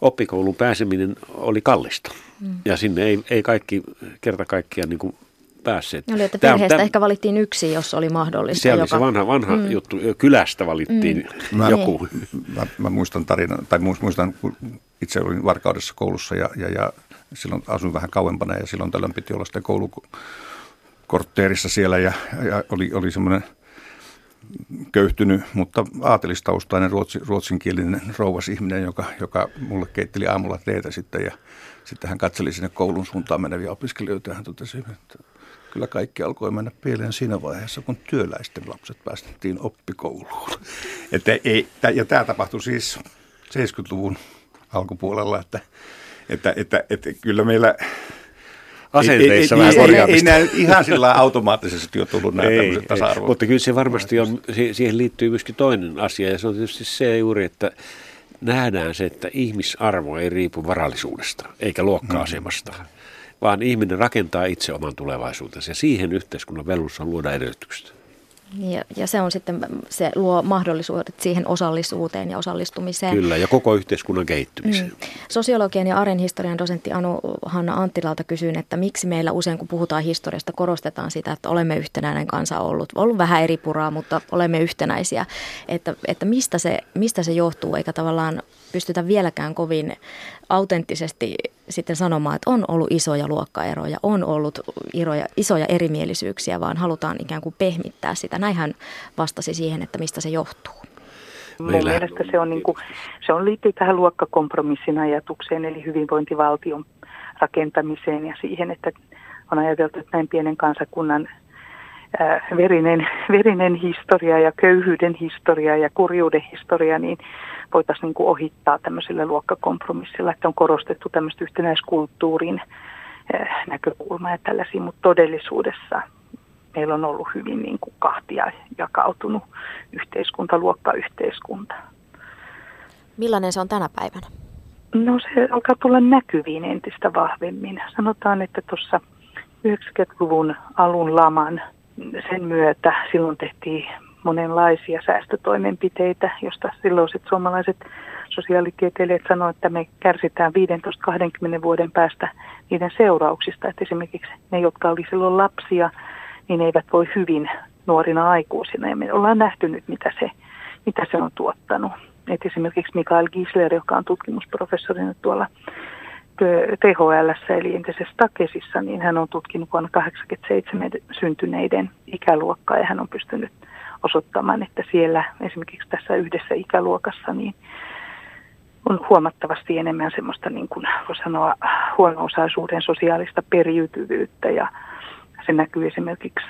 oppikoulun pääseminen oli kallista ja sinne ei kaikki kerta kaikkiaan niin kuin päässeet. Oli, että perheestä ehkä valittiin yksi, jos oli mahdollista. Se oli se vanha juttu. Kylästä valittiin joku. Mä muistan tarinan, tai muistan itse olin Varkaudessa koulussa ja silloin asuin vähän kauempana ja silloin tällöin piti olla sitten koulukortteerissa siellä ja oli semmoinen köyhtynyt, mutta aatelistaustainen ruotsinkielinen rouvas ihminen, joka mulle keitteli aamulla teetä sitten ja sitten hän katseli sinne koulun suuntaan meneviä opiskelijoita ja hän totesi, että kyllä kaikki alkoi mennä pieleen siinä vaiheessa, kun työläisten lapset päästettiin oppikouluun. Ja tämä tapahtui siis 70-luvun alkupuolella, että kyllä meillä asenteissa vähän korjaamista. Ei ihan sillä automaattisesti ole tullut nämä tämmöiset tasa-arvoa. Mutta kyllä se varmasti on, siihen liittyy myöskin toinen asia ja se on tietysti se juuri, että nähdään se, että ihmisarvo ei riipu varallisuudesta eikä luokka-asemasta, vaan ihminen rakentaa itse oman tulevaisuutensa ja siihen yhteiskunnan velvollisuus on luoda edellytykset. Ja se on sitten, se luo mahdollisuudet siihen osallisuuteen ja osallistumiseen. Kyllä, ja koko yhteiskunnan kehittymiseen. Sosiologian ja arjen historian dosentti Anu-Hanna Anttilalta kysyin, että miksi meillä usein kun puhutaan historiasta korostetaan sitä, että olemme yhtenäinen kansa ollut. On ollut vähän eri puraa, mutta olemme yhtenäisiä. Että mistä se johtuu, eikä tavallaan pystytä vieläkään kovin autenttisesti sitten sanomaan, että on ollut isoja luokkaeroja, on ollut isoja erimielisyyksiä, vaan halutaan ikään kuin pehmittää sitä. Näinhän vastasi siihen, että mistä se johtuu. Mun mielestä se liittyy tähän luokkakompromissin ajatukseen, eli hyvinvointivaltion rakentamiseen ja siihen, että on ajateltu, että näin pienen kansakunnan verinen historia ja köyhyyden historia ja kurjuuden historia, niin voitaisiin niin kuin ohittaa tämmöisellä luokkakompromissilla, että on korostettu tämmöistä yhtenäiskulttuurin näkökulmaa ja tällaisia, mutta todellisuudessa meillä on ollut hyvin niin kuin kahtia jakautunut yhteiskunta, luokkayhteiskunta. Millainen se on tänä päivänä? No se alkaa tulla näkyviin entistä vahvemmin. Sanotaan, että tuossa 90-luvun alun laman sen myötä silloin tehtiin monenlaisia säästötoimenpiteitä, josta silloiset suomalaiset sosiaalitieteilijät sanoivat, että me kärsitään 15-20 vuoden päästä niiden seurauksista. Että esimerkiksi ne, jotka oli silloin lapsia, niin eivät voi hyvin nuorina aikuisina. Ja me ollaan nähty nyt, mitä se on tuottanut. Et esimerkiksi Mikael Gisler, joka on tutkimusprofessorina tuolla THL:ssä eli entisessä Stakesissa, niin hän on tutkinut vuonna 1987 syntyneiden ikäluokkaa ja hän on pystynyt osoittamaan, että siellä esimerkiksi tässä yhdessä ikäluokassa niin on huomattavasti enemmän semmoista niin kuin voi sanoa huono-osaisuuden sosiaalista periytyvyyttä ja se näkyy esimerkiksi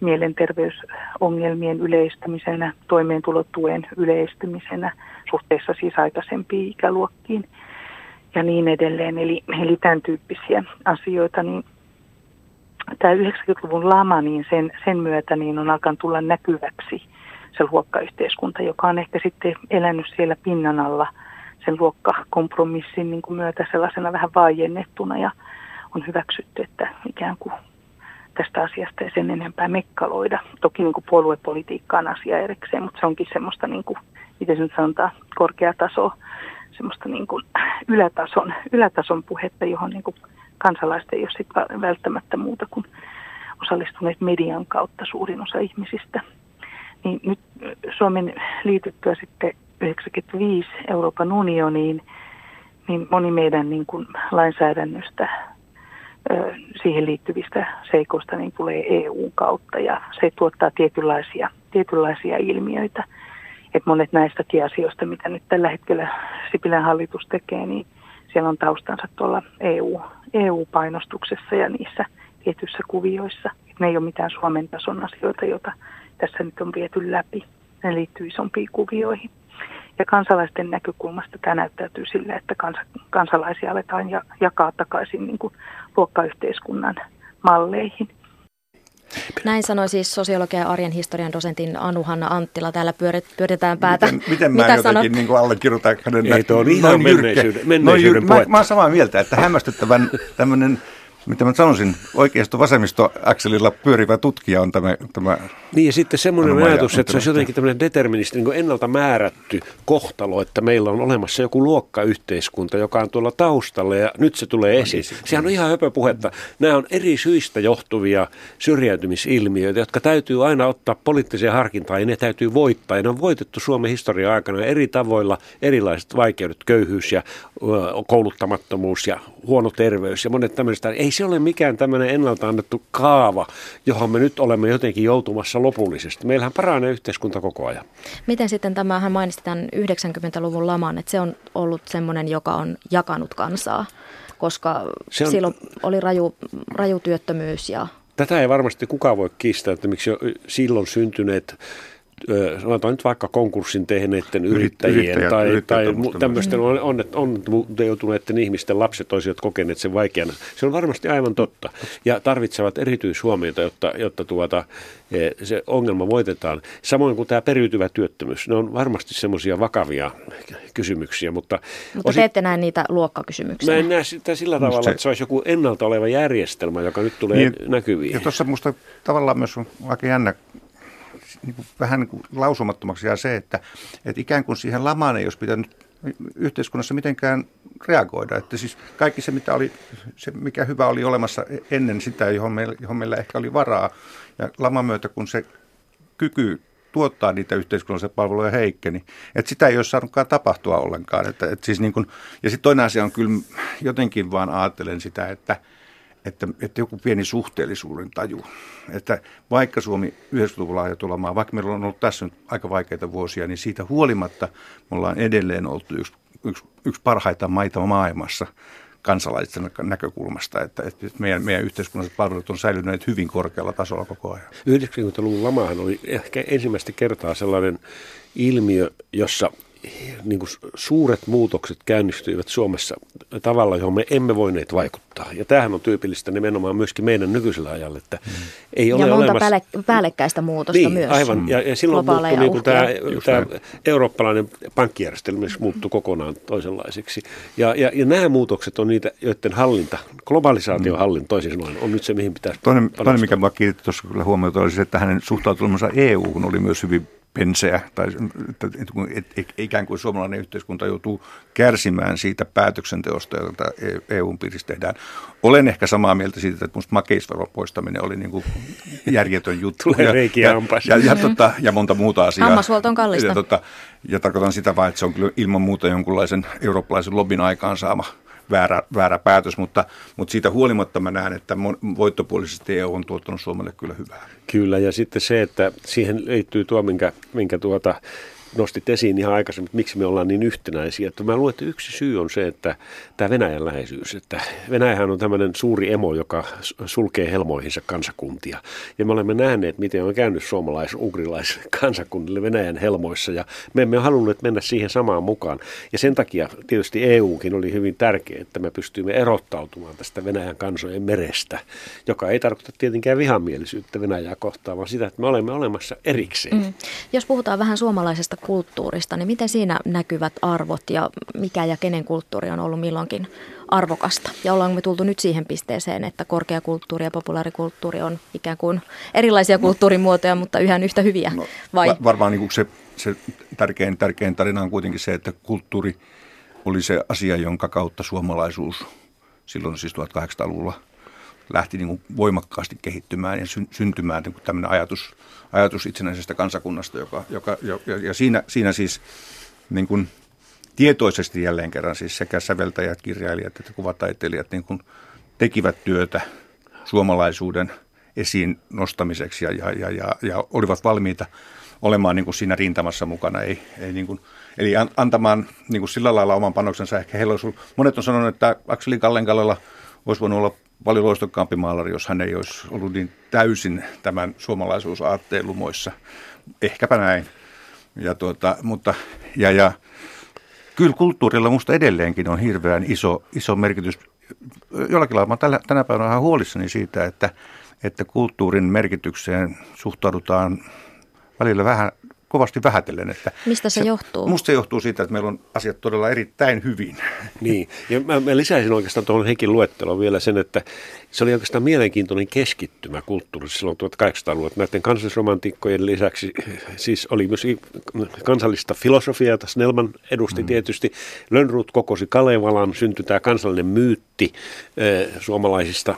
mielenterveysongelmien yleistymisenä, toimeentulotuen yleistymisenä suhteessa siis aikaisempiin ikäluokkiin ja niin edelleen. Eli tämän tyyppisiä asioita, niin tämä 90-luvun lama, niin sen myötä niin on alkanut tulla näkyväksi se luokkayhteiskunta, joka on ehkä sitten elänyt siellä pinnan alla sen luokkakompromissin niin kuin myötä sellaisena vähän vaajennettuna, ja on hyväksytty, että ikään kuin tästä asiasta ei sen enempää mekkaloida. Toki niin kuin puoluepolitiikka on asia erikseen, mutta se onkin semmoista, niin kuin, miten se nyt sanotaan, korkea taso, semmoista niin kuin ylätason puhetta, johon niin kuin kansalaiset ei ole sitten välttämättä muuta kuin osallistuneet median kautta suurin osa ihmisistä. Niin nyt Suomen liityttyä sitten 95 Euroopan unioniin, niin moni meidän niin kuin lainsäädännöstä, siihen liittyvistä seikoista niin tulee EU:n kautta, ja se tuottaa tietynlaisia ilmiöitä. Et monet näistäkin asioista, mitä nyt tällä hetkellä Sipilän hallitus tekee, niin siellä on taustansa tuolla EU-painostuksessa ja niissä tietyissä kuvioissa. Et ne ei ole mitään Suomen tason asioita, joita tässä nyt on viety läpi. Ne liittyy isompiin kuvioihin. Ja kansalaisten näkökulmasta tämä näyttäytyy sillä, että kansalaisia aletaan jakaa takaisin niin kuin luokkayhteiskunnan malleihin. Näin sanoi siis sosiologian ja arjen historian dosentin Anu-Hanna Anttila. Täällä pyöritetään päätä. Miten mä jotenkin niin allekirjoitan hänen menneisyyden puhetta? Mä oon samaa mieltä, että hämmästyttävän tämmöinen, mitä mä sanoisin, oikeisto-vasemmisto-akselilla pyörivä tutkija on tämä. Niin, ja sitten semmoinen ajatus, että se olisi jotenkin tämmöinen deterministi, niin ennalta määrätty kohtalo, että meillä on olemassa joku luokkayhteiskunta, joka on tuolla taustalla, ja nyt se tulee esiin. Sehän on ihan höpöpuhetta. Nämä on eri syistä johtuvia syrjäytymisilmiöitä, jotka täytyy aina ottaa poliittiseen harkintaan, ja ne täytyy voittaa. Ja ne on voitettu Suomen historian aikana eri tavoilla, erilaiset vaikeudet, köyhyys ja kouluttamattomuus ja huono terveys ja monet tämmöistä. Ei se ole mikään tämmöinen ennalta annettu kaava, johon me nyt olemme jotenkin joutumassa lopullisesti. Meillähän paranee yhteiskunta koko ajan. Miten sitten tämähän mainitsi tämän 90-luvun laman, että se on ollut semmoinen, joka on jakanut kansaa, koska silloin oli raju työttömyys. Tätä ei varmasti kukaan voi kiistää, että miksi silloin syntyneet, sanotaan nyt vaikka konkurssin tehneiden yrittäjien tai tämmöisten joutuneiden ihmisten lapset olisivat kokeneet sen vaikeana. Se on varmasti aivan totta ja tarvitsevat erityishuomiota, jotta se ongelma voitetaan. Samoin kuin tämä periytyvä työttömyys, ne on varmasti semmoisia vakavia kysymyksiä. Mutta te ette näe niitä luokkakysymyksiä. Mä en näe sitä sillä tavalla, että se olisi joku ennalta oleva järjestelmä, joka nyt tulee näkyviin. Ja tuossa musta tavallaan myös on aika jännä. Vähän niin kuin lausumattomaksi jää se, että ikään kuin siihen lamaan ei olisi pitänyt yhteiskunnassa mitenkään reagoida. Että siis kaikki se, mikä hyvä oli olemassa ennen sitä, johon meillä ehkä oli varaa. Ja laman myötä, kun se kyky tuottaa niitä yhteiskunnallisia palveluja heikkeni, että sitä ei olisi saanutkaan tapahtua ollenkaan. Että siis niin kuin, ja sitten toinen asia on kyllä, jotenkin vaan ajattelen sitä, että joku pieni suhteellisuuden taju, että vaikka Suomi 90-luvulla ajatui lamaa, vaikka meillä on ollut tässä nyt aika vaikeita vuosia, niin siitä huolimatta me ollaan edelleen oltu yksi parhaita maita maailmassa kansalaisten näkökulmasta, että meidän yhteiskunnalliset palvelut on säilyneet hyvin korkealla tasolla koko ajan. 90-luvun lamahan oli ehkä ensimmäistä kertaa sellainen ilmiö, jossa niin kuin suuret muutokset käynnistyivät Suomessa tavalla, johon me emme voineet vaikuttaa. Ja tämähän on tyypillistä nimenomaan myöskin meidän nykyisellä ajalla, että ei ole olemassa. Ja monta päällekkäistä muutosta niin, myös. Aivan. Ja silloin muuttui niin kuin tämä eurooppalainen pankkijärjestelmä muuttui kokonaan toisenlaiseksi. Ja nämä muutokset on niitä, joiden hallinta, globalisaation hallinta toisin sanoen, on nyt se, mihin pitäisi panostaa. Toinen, mikä minua kiinnitti tuossa kyllä huomiota, oli se, että hänen suhtautumansa EU-hun oli myös hyvin penseä, tai ikään kuin suomalainen yhteiskunta joutuu kärsimään siitä päätöksenteosta, jota EU:n piirissä tehdään. Olen ehkä samaa mieltä siitä, että minusta makeisveron poistaminen oli niin kuin järjetön juttu. Ja monta muuta asiaa. Hammashuolto on kallista. Ja tarkoitan sitä vain, että se on kyllä ilman muuta jonkunlaisen eurooppalaisen lobbyn aikaansaama väärä päätös, mutta siitä huolimatta mä näen, että voittopuolisesti EU on tuottanut Suomelle kyllä hyvää. Kyllä, ja sitten se, että siihen liittyy tuo, minkä nostit esiin ihan aikaisemmin, että miksi me ollaan niin yhtenäisiä. Mä luulen, että yksi syy on se, että tämä Venäjän läheisyys, että Venäjähän on tämmöinen suuri emo, joka sulkee helmoihinsa kansakuntia. Ja me olemme nähneet, miten on käynyt suomalais-ugrilais kansakunnille Venäjän helmoissa, ja me emme ole halunneet mennä siihen samaan mukaan. Ja sen takia tietysti EUkin oli hyvin tärkeä, että me pystyimme erottautumaan tästä Venäjän kansojen merestä, joka ei tarkoita tietenkään vihamielisyyttä Venäjää kohtaan, vaan sitä, että me olemme olemassa erikseen. Mm. Jos puhutaan vähän suomalaisesta kulttuurista, niin miten siinä näkyvät arvot ja mikä ja kenen kulttuuri on ollut milloinkin arvokasta? Ja ollaanko me tultu nyt siihen pisteeseen, että korkeakulttuuri ja populaarikulttuuri on ikään kuin erilaisia kulttuurimuotoja, mutta yhä yhtä hyviä? Vai? Varmaan niin kuin se tärkein tarina on kuitenkin se, että kulttuuri oli se asia, jonka kautta suomalaisuus silloin siis 1800-luvulla lähti niin kuin voimakkaasti kehittymään ja syntymään niin kuin tämmöinen ajatus itsenäisestä kansakunnasta, joka siinä siis niin kuin tietoisesti jälleen kerran siis sekä säveltäjät, kirjailijat että kuvataiteilijat niin kuin tekivät työtä suomalaisuuden esiin nostamiseksi ja olivat valmiita olemaan niin kuin siinä rintamassa mukana, ei niin kuin, eli antamaan niin kuin sillä lailla oman panoksensa. Ehkä heillä olisi ollut, monet on sanonut, että Akseli Gallen-Kallela olisi voinut olla paljon loistokkaampi maalari, jos hän ei olisi ollut niin täysin tämän suomalaisuusaatteen lumoissa. Ehkäpä näin. Ja kyllä kulttuurilla musta edelleenkin on hirveän iso merkitys. Jollakin lailla olen tänä päivänä vähän huolissani siitä, että kulttuurin merkitykseen suhtaudutaan välillä vähän kovasti vähätellen. Että mistä se johtuu? Musta se johtuu siitä, että meillä on asiat todella erittäin hyvin. Niin, ja mä lisäisin oikeastaan tuohon Heikin luetteloon vielä sen, että se oli oikeastaan mielenkiintoinen keskittymä kulttuurissa silloin 1800-luvulla. Näiden kansallisromantiikkojen lisäksi siis oli myös kansallista filosofiaa, jota Snellman edusti tietysti. Lönnrot kokosi Kalevalan, syntyi tämä kansallinen myytti suomalaisista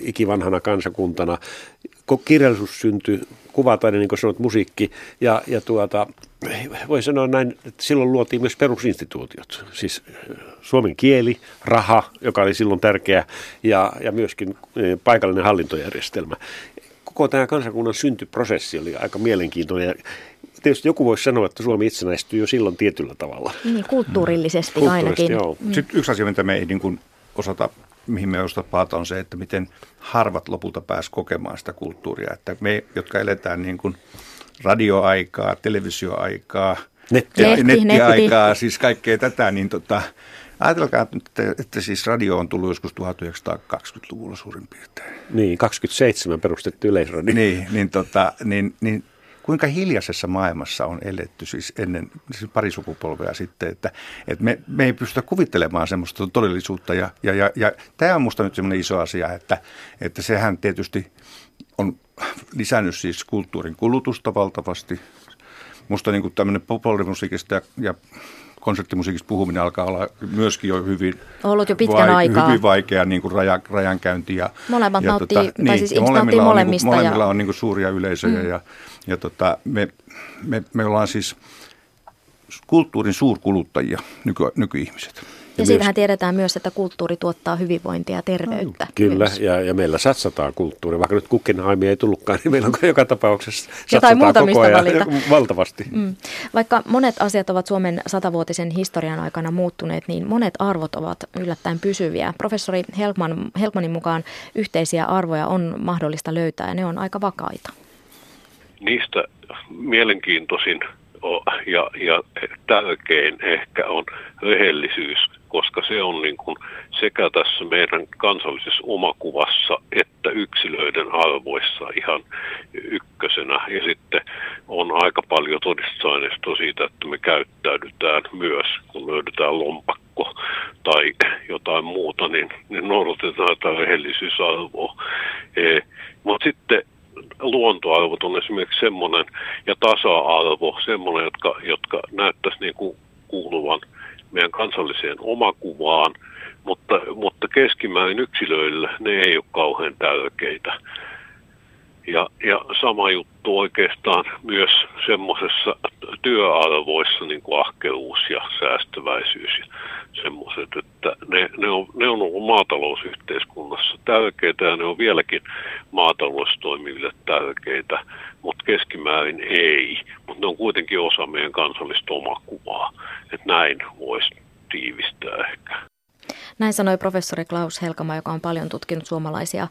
ikivanhana kansakuntana. Kirjallisuus syntyi, kuvataide, niin kuin sanoit, musiikki, ja voi sanoa näin, että silloin luotiin myös perusinstituutiot, siis suomen kieli, raha, joka oli silloin tärkeä, ja myöskin paikallinen hallintojärjestelmä. Koko tämä kansakunnan syntyprosessi oli aika mielenkiintoinen. Tietysti joku voisi sanoa, että Suomi itsenäistyi jo silloin tietyllä tavalla. Niin, kulttuurillisesti ainakin. Joo. Sitten yksi asia, mitä me ei niin kuin osata, mihin me osata paata, on se, että miten harvat lopulta pääsi kokemaan sitä kulttuuria. Että me, jotka eletään niin kuin radioaikaa, televisioaikaa, nettiaikaa, siis kaikkea tätä, niin ajatelkaa nyt, että siis radio on tullut joskus 1920-luvulla suurin piirtein. Niin, 27 perustettu Yleisradio. Niin, kuinka hiljaisessa maailmassa on eletty siis ennen siis pari sukupolvea sitten, että me ei pystytä kuvittelemaan semmoista todellisuutta. Ja tämä on musta nyt semmoinen iso asia, että sehän tietysti on lisännyt siis kulttuurin kulutusta valtavasti. Musta niin kuin tämmöinen populaarimusiikista ja konserttimusiikista puhuminen alkaa olla myöskin jo hyvin vaikea niin kuin rajankäynti. Molemmat nauttii molemmista. Molemmilla on niin kuin suuria yleisöjä ja me ollaan siis kulttuurin suurkuluttajia nykyihmiset. Ja siitähän tiedetään myös, että kulttuuri tuottaa hyvinvointia ja terveyttä. Kyllä, ja meillä satsataan kulttuuri. Vaikka nyt Guggenheimia ei tullutkaan, niin meillä on joka tapauksessa satsataan koko ajan valtavasti. Mm. Vaikka monet asiat ovat Suomen 100-vuotisen historian aikana muuttuneet, niin monet arvot ovat yllättäen pysyviä. Professori Helkmanin mukaan yhteisiä arvoja on mahdollista löytää, ja ne on aika vakaita. Niistä mielenkiintoisin ja tärkein ehkä on rehellisyys, koska se on niin kuin sekä tässä meidän kansallisessa omakuvassa että yksilöiden arvoissa ihan ykkösenä. Ja sitten on aika paljon todistusaineistoa siitä, että me käyttäydytään myös, kun löydetään lompakko tai jotain muuta, niin noudatetaan tätä rehellisyysarvoa. Mutta sitten luontoarvot on esimerkiksi semmoinen, ja tasa-arvo, semmoinen, jotka näyttäisi niin kuin kuuluvan meidän kansalliseen omakuvaan, mutta keskimäärin yksilöillä ne ei ole kauhean tärkeitä. Ja sama juttu oikeastaan myös semmoisessa työarvoissa, niin kuin ahkeruus ja säästäväisyys ja semmoiset, että ne on ollut maatalousyhteiskunnassa tärkeitä ja ne on vieläkin maataloustoimille tärkeitä, mutta keskimäärin ei. Mutta ne on kuitenkin osa meidän kansallista omakuvaa, että näin voisi tiivistää ehkä. Näin sanoi professori Klaus Helkama, joka on paljon tutkinut suomalaisia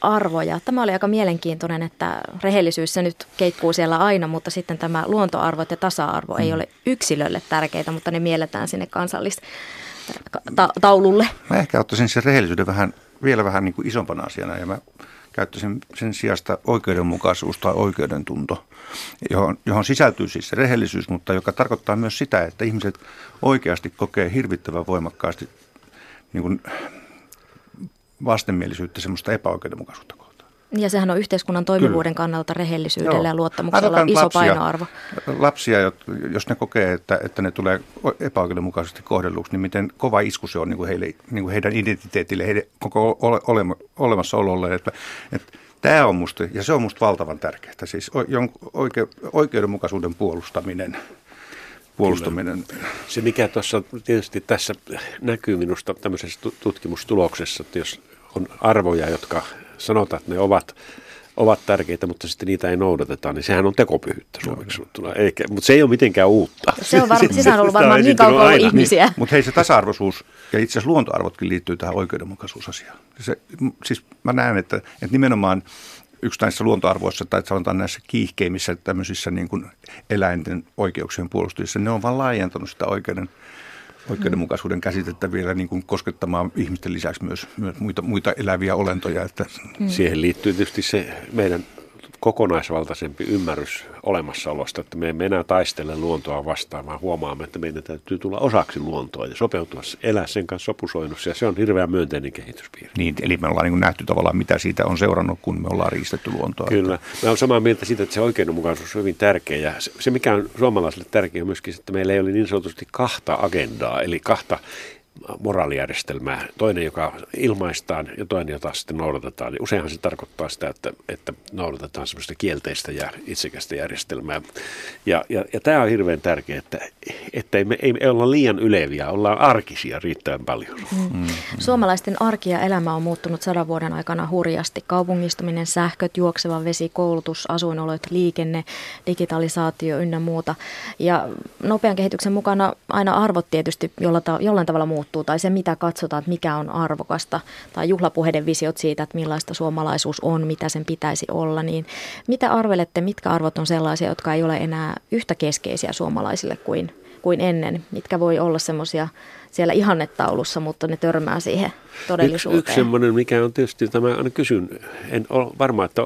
arvoja. Tämä oli aika mielenkiintoinen, että rehellisyys se nyt keikkuu siellä aina, mutta sitten tämä luontoarvot ja tasa-arvo ei ole yksilölle tärkeitä, mutta ne mielletään sinne kansallistaululle. Mä ehkä ottaisin sen rehellisyyden vielä vähän niin kuin isompana asiana ja mä käyttäisin sen sijasta oikeudenmukaisuus tai oikeudentunto, johon sisältyy siis se rehellisyys, mutta joka tarkoittaa myös sitä, että ihmiset oikeasti kokee hirvittävän voimakkaasti niin kuin vastenmielisyyttä, semmoista epäoikeudenmukaisuutta kohtaan. Ja sehän on yhteiskunnan toimivuuden Kyllä. kannalta rehellisyydellä Joo. ja luottamuksella on iso painoarvo. Lapsia, jos ne kokee, että ne tulee epäoikeudenmukaisesti kohdelluksi, niin miten kova isku se on niin kuin heille, niin kuin heidän identiteetille, heidän koko olemassaololle. Että tämä on musta, ja se on musta valtavan tärkeää, siis oikeudenmukaisuuden puolustaminen. Kyllä. Se mikä tuossa tietysti tässä näkyy minusta tämmöisessä tutkimustuloksessa, että jos on arvoja, jotka sanotaan, että ne ovat tärkeitä, mutta sitten niitä ei noudateta, niin sehän on tekopyhyyttä suomeksi sanottuna. Mutta se ei ole mitenkään uutta. Se on on ollut varmaan niin kauan ollut ihmisiä. Niin, mutta hei, se tasa-arvoisuus ja itse asiassa luontoarvotkin liittyy tähän oikeudenmukaisuusasiaan. Siis mä näen, että nimenomaan yksi näissä luontoarvoissa tai sanotaan näissä kiihkeimmissä tämmöisissä niin kuin eläinten oikeuksien puolustajissa, ne on vaan laajentanut sitä oikeudenmukaisuuden käsitettä vielä niin kuin koskettamaan ihmisten lisäksi myös muita eläviä olentoja. Että. Siihen liittyy tietysti se meidän kokonaisvaltaisempi ymmärrys olemassaolosta, että me emme enää taistele luontoa vastaan, vaan huomaamme, että meidän täytyy tulla osaksi luontoa ja sopeutua, elää sen kanssa sopusoinnussa, ja se on hirveän myönteinen kehityspiiri. Niin, eli me ollaan niin kuin nähty tavallaan, mitä siitä on seurannut, kun me ollaan riistetty luontoa. Kyllä. Mä olen samaa mieltä siitä, että se oikeudenmukaisuus on hyvin tärkeä, ja se mikä on suomalaisille tärkeää myöskin, että meillä ei ole niin sanotusti kahta agendaa, eli kahta moraalijärjestelmää. Toinen, joka ilmaistaan ja toinen, jota sitten noudatetaan. Niin useinhan se tarkoittaa sitä, että noudatetaan semmoista kielteistä ja itsekästä järjestelmää. Ja tämä on hirveän tärkeää, että ei olla liian yleviä, ollaan arkisia riittävän paljon. Suomalaisten arki ja elämä on muuttunut 100 vuoden aikana hurjasti. Kaupungistuminen, sähköt, juokseva vesi, koulutus, asuinolot, liikenne, digitalisaatio ynnä muuta. Ja nopean kehityksen mukana aina arvot tietysti jollain tavalla muuttuu. Tai se, mitä katsotaan, että mikä on arvokasta, tai juhlapuheiden visiot siitä, että millaista suomalaisuus on, mitä sen pitäisi olla, niin mitä arvelette, mitkä arvot on sellaisia, jotka ei ole enää yhtä keskeisiä suomalaisille kuin ennen, mitkä voi olla semmoisia siellä ihannetaulussa, mutta ne törmää siihen todellisuuteen. Yksi semmoinen, mikä on tietysti, tämä aina kysyn, en ole varma, että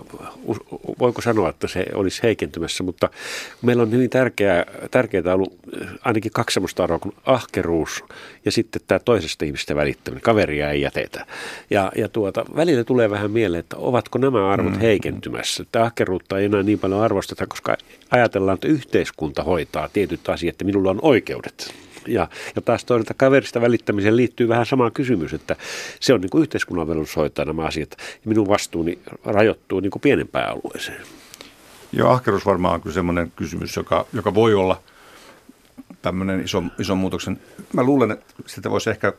voiko sanoa, että se olisi heikentymässä, mutta meillä on hyvin tärkeää ollut ainakin kaksi semmoista arvoa kuin ahkeruus ja sitten tämä toisesta ihmistä välittäminen, kaveria ei jätetä. Ja välillä tulee vähän mieleen, että ovatko nämä arvot heikentymässä. Tämä ahkeruutta ei enää niin paljon arvosteta, koska ajatellaan, että yhteiskunta hoitaa tietyt asiat, että minulla on oikeudet. Ja taas toisaalta kaverista välittämiseen liittyy vähän sama kysymys, että se on niin kuin yhteiskunnan velvollisuus hoitaa nämä asiat ja minun vastuuni rajoittuu niin kuin pienempään alueeseen. Joo, ahkeruus varmaan on kyllä semmoinen kysymys, joka voi olla tämmöinen ison muutoksen. Mä luulen, että sitä voisi ehkä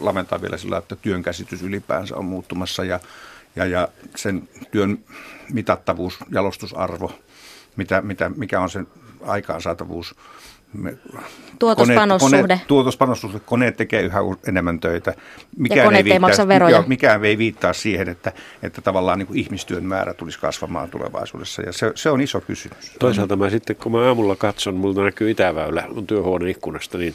laventaa vielä sillä, että työn käsitys ylipäänsä on muuttumassa ja sen työn mitattavuus, jalostusarvo, mikä on sen aikaansaatavuus. Tuotospanossuhde. Koneet tekee yhä enemmän töitä. Mikään ei viittaa siihen, että tavallaan niin kuin ihmistyön määrä tulisi kasvamaan tulevaisuudessa. Ja se on iso kysymys. Toisaalta mä sitten, kun mä aamulla katson, multa näkyy Itäväylä, mun työhuoneen ikkunasta, niin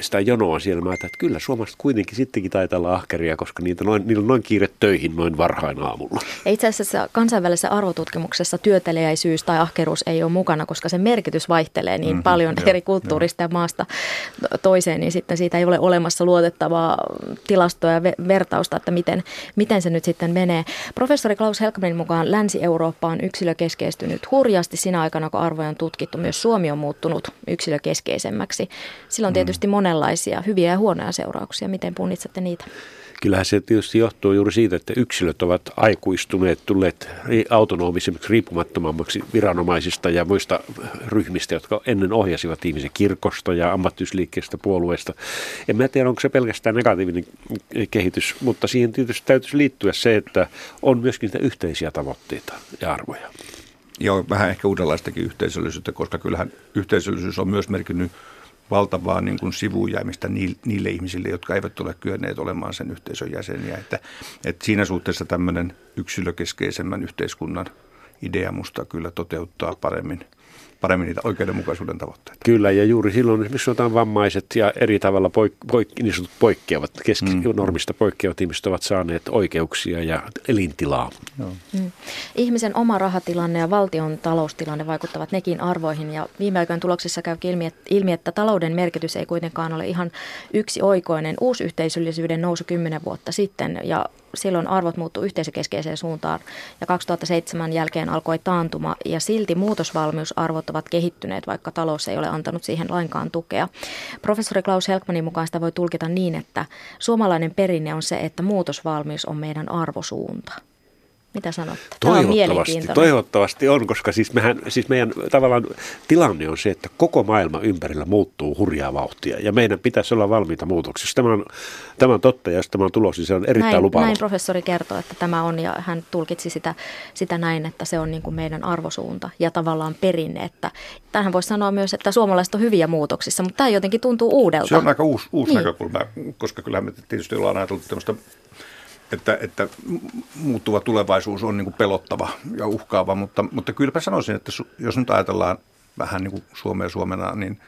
sitä jonoa siellä mä ajattelin, että kyllä suomalaiset kuitenkin sittenkin taitaa olla ahkeria, koska niillä on noin kiire töihin noin varhain aamulla. Itse asiassa kansainvälisessä arvotutkimuksessa työteliäisyys tai ahkeruus ei ole mukana, koska sen merkitys vaihtelee niin paljon eri kulttuurista ja maasta toiseen, niin sitten siitä ei ole olemassa luotettavaa tilastoa ja vertausta, että miten se nyt sitten menee. Professori Klaus Helkamin mukaan Länsi-Eurooppa on yksilökeskeistynyt hurjasti sinä aikana, kun arvoja on tutkittu. Myös Suomi on muuttunut yksilökeskeisemmäksi. Sillä on tietysti monenlaisia hyviä ja huonoja seurauksia. Miten punnitsette niitä? Kyllähän se tietysti johtuu juuri siitä, että yksilöt ovat aikuistuneet, tulleet autonomisemmiksi, riippumattomammaksi viranomaisista ja muista ryhmistä, jotka ennen ohjasivat ihmisen kirkosta ja ammattiyhdistysliikkeestä, puolueesta. En mä tiedä, onko se pelkästään negatiivinen kehitys, mutta siihen tietysti täytyisi liittyä se, että on myöskin niitä yhteisiä tavoitteita ja arvoja. Joo, vähän ehkä uudenlaistakin yhteisöllisyyttä, koska kyllähän yhteisöllisyys on myös merkinnyt valtavaa niin kuin sivujäämistä niille ihmisille, jotka eivät ole kyenneet olemaan sen yhteisön jäseniä. Että siinä suhteessa tämmöinen yksilökeskeisemmän yhteiskunnan idea musta kyllä toteuttaa paremmin niitä oikeudenmukaisuuden tavoitteita. Kyllä, ja juuri silloin esimerkiksi otan vammaiset ja eri tavalla normista poikkeavat ihmiset ovat saaneet oikeuksia ja elintilaa. Ihmisen oma rahatilanne ja valtion taloustilanne vaikuttavat nekin arvoihin, ja viime aikojen tuloksissa käy ilmi, että talouden merkitys ei kuitenkaan ole ihan yksioikoinen. Uusyhteisöllisyyden nousu 10 vuotta sitten, ja silloin arvot muuttui yhteisökeskeiseen suuntaan, ja 2007 jälkeen alkoi taantuma, ja silti muutosvalmiusarvot ovat kehittyneet, vaikka talous ei ole antanut siihen lainkaan tukea. Professori Klaus Helkmanin mukaan sitä voi tulkita niin, että suomalainen perinne on se, että muutosvalmius on meidän arvosuunta. Mitä sanotte? Toivottavasti on, koska siis meidän tavallaan tilanne on se, että koko maailma ympärillä muuttuu hurjaa vauhtia ja meidän pitäisi olla valmiita muutoksissa. Tämä on totta, ja jos tämä on tulos, niin se on erittäin lupaava. Näin professori kertoo, että tämä on, ja hän tulkitsi sitä näin, että se on niin kuin meidän arvosuunta ja tavallaan perinne. Tämähän voisi sanoa myös, että suomalaiset on hyviä muutoksissa, mutta tämä jotenkin tuntuu uudelta. Se on aika uusi näkökulma, koska kyllähän me tietysti ollaan ajateltu tällaista, että muuttuva tulevaisuus on niin kuin pelottava ja uhkaava, mutta kylläpä sanoisin, että jos nyt ajatellaan vähän niin kuin Suomea Suomena, niin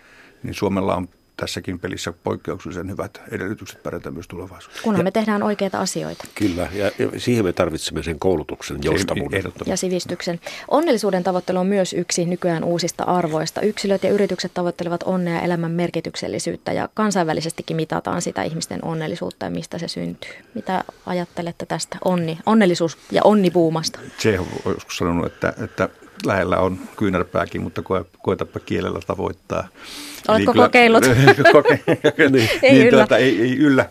Suomella on tässäkin pelissä poikkeuksellisen hyvät edellytykset pärjätä myös tulevaisuudessa. Kunhan me tehdään oikeita asioita. Kyllä, ja siihen me tarvitsemme sen koulutuksen, joustavuuden ja sivistyksen. Onnellisuuden tavoittelu on myös yksi nykyään uusista arvoista. Yksilöt ja yritykset tavoittelevat onnea ja elämän merkityksellisyyttä, ja kansainvälisestikin mitataan sitä ihmisten onnellisuutta ja mistä se syntyy. Mitä ajattelette tästä onnellisuus- ja onnibuumasta? Se on joskus sanonut, että lähellä on kyynärpääkin, mutta koetapa kielellä tavoittaa. Oletko kyllä kokeillut? Ei yllä.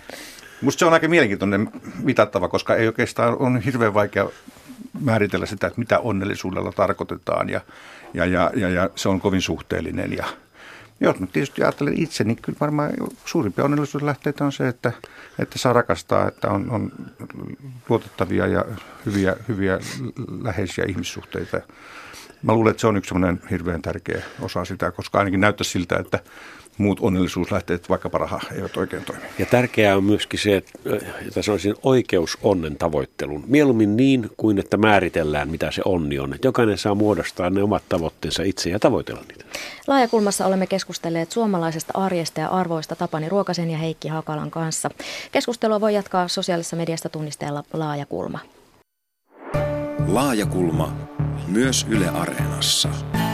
Musta se on aika mielenkiintoinen mitattava, koska ei oikeastaan on hirveän vaikea määritellä sitä, että mitä onnellisuudella tarkoitetaan, ja se on kovin suhteellinen. Ja jos mä tietysti ajattelen itse, niin kyllä varmaan suurimpia onnellisuuslähteitä on se, että saa rakastaa, että on luotettavia ja hyviä läheisiä ihmissuhteita. Mä luulen, että se on yksi semmoinen hirveän tärkeä osa sitä, koska ainakin näyttää siltä, että muut onnellisuuslähteet, vaikkapa raha, eivät oikein toimi. Ja tärkeää on myöskin se, että sanoisin oikeus onnen tavoitteluun. Mieluummin niin kuin, että määritellään, mitä se onni on. Että jokainen saa muodostaa ne omat tavoitteensa itse ja tavoitella niitä. Laajakulmassa olemme keskustelleet suomalaisesta arjesta ja arvoista Tapani Ruokasen ja Heikki Hakalan kanssa. Keskustelua voi jatkaa sosiaalisessa mediasta tunnisteella Laajakulma. Laajakulma myös Yle Areenassa.